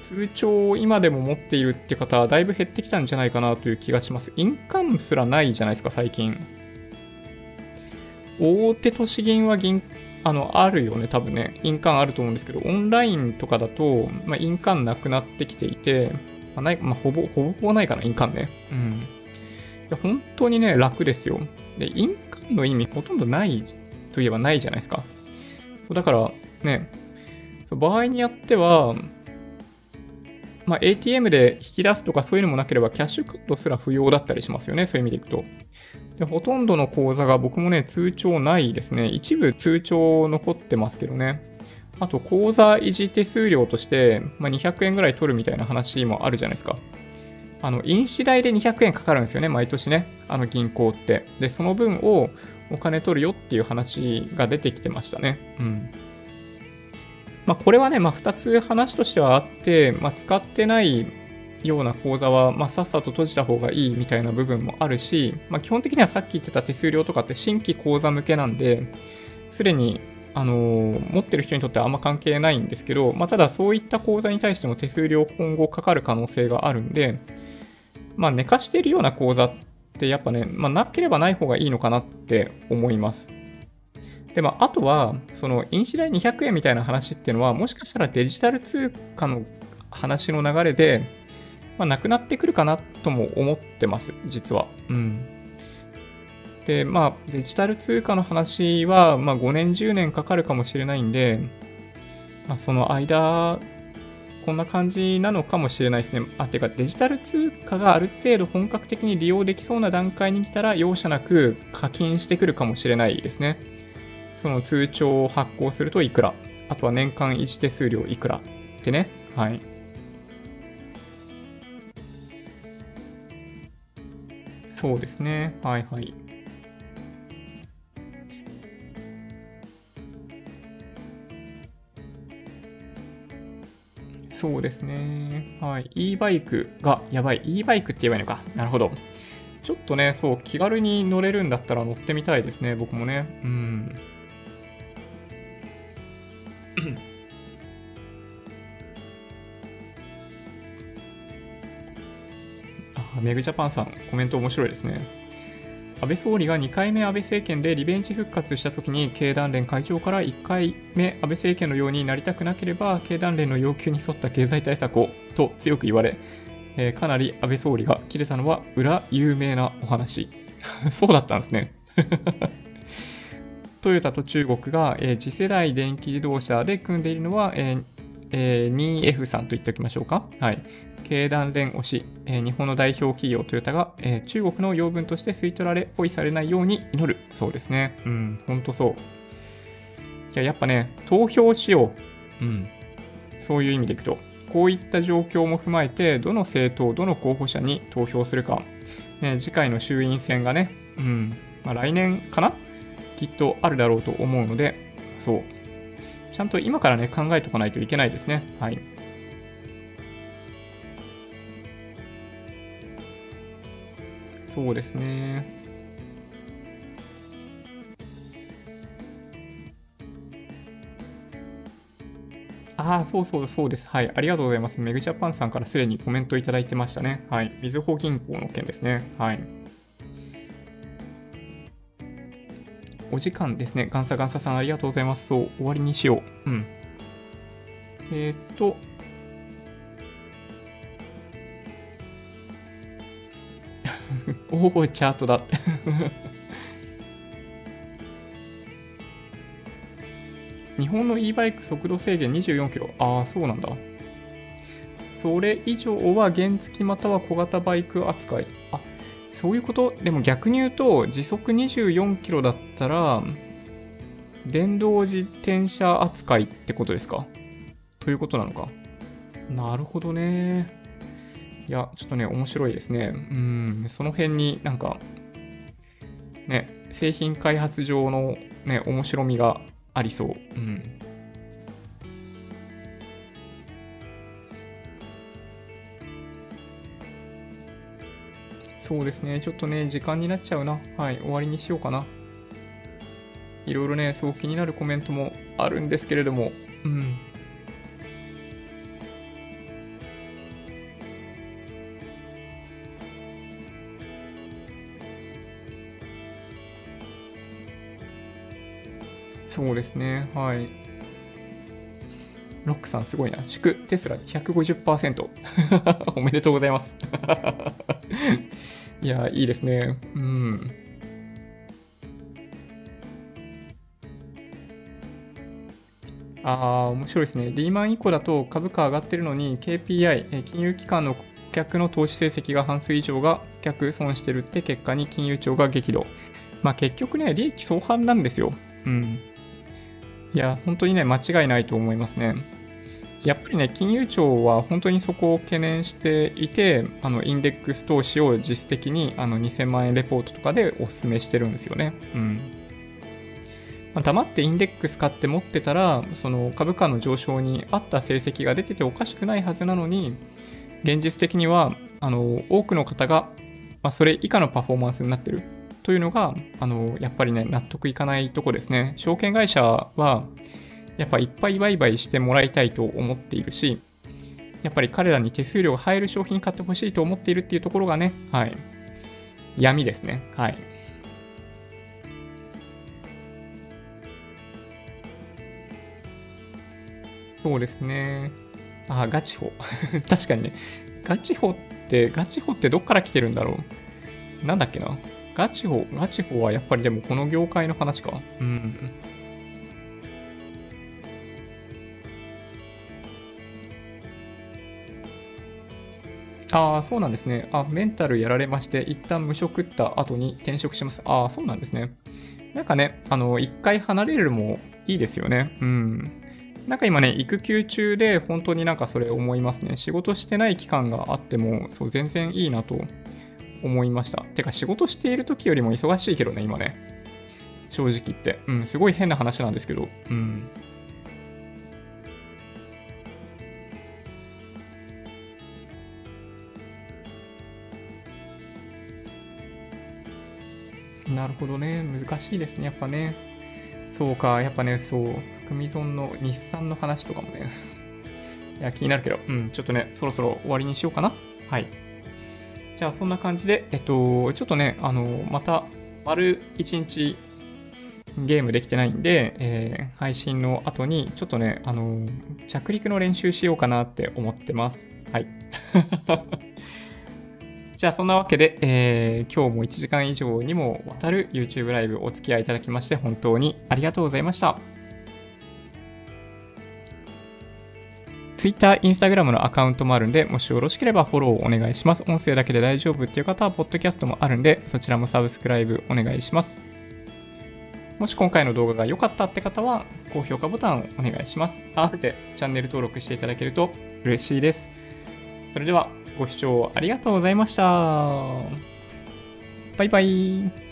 通帳を今でも持っているって方はだいぶ減ってきたんじゃないかなという気がします。印鑑すらないじゃないですか、最近。大手都市銀は銀、あの、あるよね、多分ね。印鑑あると思うんですけど、オンラインとかだと、まあ、印鑑なくなってきていて、まあない、まあ、ほぼ、ほぼほぼないかな、印鑑ね。うん。いや、本当にね、楽ですよ。で、印鑑の意味、ほとんどないといえばないじゃないですか。そうだから、ね、場合によっては、まあ、エーティーエム で引き出すとかそういうのもなければキャッシュカードすら不要だったりしますよね、そういう意味でいくと。でほとんどの口座が僕もね、通帳ないですね。一部通帳残ってますけどね。あと、口座維持手数料として、まあ、にひゃくえんぐらい取るみたいな話もあるじゃないですか。あの、印紙代でにひゃくえんかかるんですよね、毎年ね、あの銀行って。で、その分をお金取るよっていう話が出てきてましたね。うん。まあこれはね、まあ、ふたつ話としてはあって、まあ、使ってないような口座は、まあ、さっさと閉じた方がいいみたいな部分もあるし、まあ、基本的にはさっき言ってた手数料とかって新規口座向けなんで、すでにあの持ってる人にとってはあんま関係ないんですけど、まあ、ただそういった口座に対しても手数料今後かかる可能性があるんで、まあ、寝かしているような口座ってやっぱね、まあ、なければない方がいいのかなって思います。で、まあ、あとはその印紙代にひゃくえんみたいな話っていうのはもしかしたらデジタル通貨の話の流れで、まあ、なくなってくるかなとも思ってます実は。うんでまあ、デジタル通貨の話は、まあ、ごねんじゅうねんかかるかもしれないんで、まあ、その間こんな感じなのかもしれないですね。あ、てかデジタル通貨がある程度本格的に利用できそうな段階に来たら容赦なく課金してくるかもしれないですね。その通帳を発行するといくら、あとは年間維持手数料いくらってね。はい、そうですね。はいはい、そうですね。はい。e バイクが、やばい。e バイクって言えばいいのか。なるほど。ちょっとね、そう、気軽に乗れるんだったら乗ってみたいですね、僕もね。うん。あ、メグジャパンさん、コメント面白いですね。安倍総理がにかいめ安倍政権でリベンジ復活したときに経団連会長からいっかいめ安倍政権のようになりたくなければ経団連の要求に沿った経済対策をと強く言われ、えー、かなり安倍総理が切れたのは裏有名なお話そうだったんですねトヨタと中国が、えー、次世代電気自動車で組んでいるのは、えーえー、にエフ さんと言っておきましょうか。はい。経団連推し、えー、日本の代表企業トヨタが、えー、中国の養分として吸い取られポイされないように祈る。そうですね。うん、ほんとそう。いや、やっぱね、投票しよう。うん。そういう意味でいくと、こういった状況も踏まえて、どの政党、どの候補者に投票するか。ね、次回の衆院選がね、うん、まあ、来年かな？きっとあるだろうと思うので、そう。ちゃんと今からね、考えておかないといけないですね。はい。そうですね。ああ、そうそうそうです。はい。ありがとうございます。メグジャパンさんからすでにコメントいただいてましたね。はい。みずほ銀行の件ですね。はい。お時間ですね。ガンサガンサさん、ありがとうございます。そう、終わりにしよう。うん。えー、っと。おお、チャートだって日本の e バイク速度制限にじゅうよんキロ。ああ、そうなんだ。それ以上は原付きまたは小型バイク扱い。あ、そういうこと。でも逆に言うと時速にじゅうよんキロだったら電動自転車扱いってことですか、ということなのか。なるほどね。いや、ちょっとね、面白いですね。うん、その辺になんか、ね、製品開発上のね、面白みがありそう。うん。そうですね、ちょっとね、時間になっちゃうな。はい、終わりにしようかな。いろいろね、そう気になるコメントもあるんですけれども、うん。そうですね、はい。ロックさんすごいな。祝テスラ ひゃくごじゅっパーセント おめでとうございますいや、いいですね。うん、ああ、面白いですね。リーマン以降だと株価上がってるのに ケーピーアイ 金融機関の顧客の投資成績が半数以上が顧客損してるって結果に金融庁が激怒。まあ結局ね、利益相反なんですよ。うん、いや、本当にね、間違いないと思いますね。やっぱりね、金融庁は本当にそこを懸念していて、あの、インデックス投資を実質的に、あの、にせんまんえんレポートとかでお勧めしてるんですよね。うん。まあ、黙ってインデックス買って持ってたら、その株価の上昇に合った成績が出てておかしくないはずなのに、現実的には、あの、多くの方が、まあ、それ以下のパフォーマンスになってる。というのがあのやっぱりね納得いかないとこですね。証券会社はやっぱいっぱい売買してもらいたいと思っているし、やっぱり彼らに手数料が入る商品買ってほしいと思っているっていうところがね、はい、闇ですね。はい。そうですね。あ、ガチホ。確かにね。ガチホって、ガチホってどっから来てるんだろう。なんだっけな。ガチホ、ガチホはやっぱりでもこの業界の話か。うん。ああ、そうなんですね。あ、メンタルやられまして、一旦無職った後に転職します。ああ、そうなんですね。なんかね、あの、一回離れるもいいですよね。うん。なんか今ね、育休中で本当になんかそれ思いますね。仕事してない期間があっても、そう、全然いいなと思いました。てか、仕事している時よりも忙しいけどね、今ね。正直言って。うん、すごい変な話なんですけど。うん。なるほどね。難しいですね。やっぱね。そうか。やっぱね、そう。組損の日産の話とかもね。いや、気になるけど。うん。ちょっとね、そろそろ終わりにしようかな。はい。じゃあ、そんな感じで、えっと、ちょっとね、あの、また、丸いちにちゲームできてないんで、えー、配信の後に、ちょっとね、あの、着陸の練習しようかなって思ってます。はい。じゃあそんなわけで、えー、今日もいちじかん以上にもわたる YouTube ライブお付き合いいただきまして本当にありがとうございました。Twitter、Instagram のアカウントもあるんで、もしよろしければフォローお願いします。音声だけで大丈夫っていう方は、ポッドキャストもあるんで、そちらもサブスクライブお願いします。もし今回の動画が良かったって方は、高評価ボタンをお願いします。合わせてチャンネル登録していただけると嬉しいです。それでは、ご視聴ありがとうございました。バイバイ。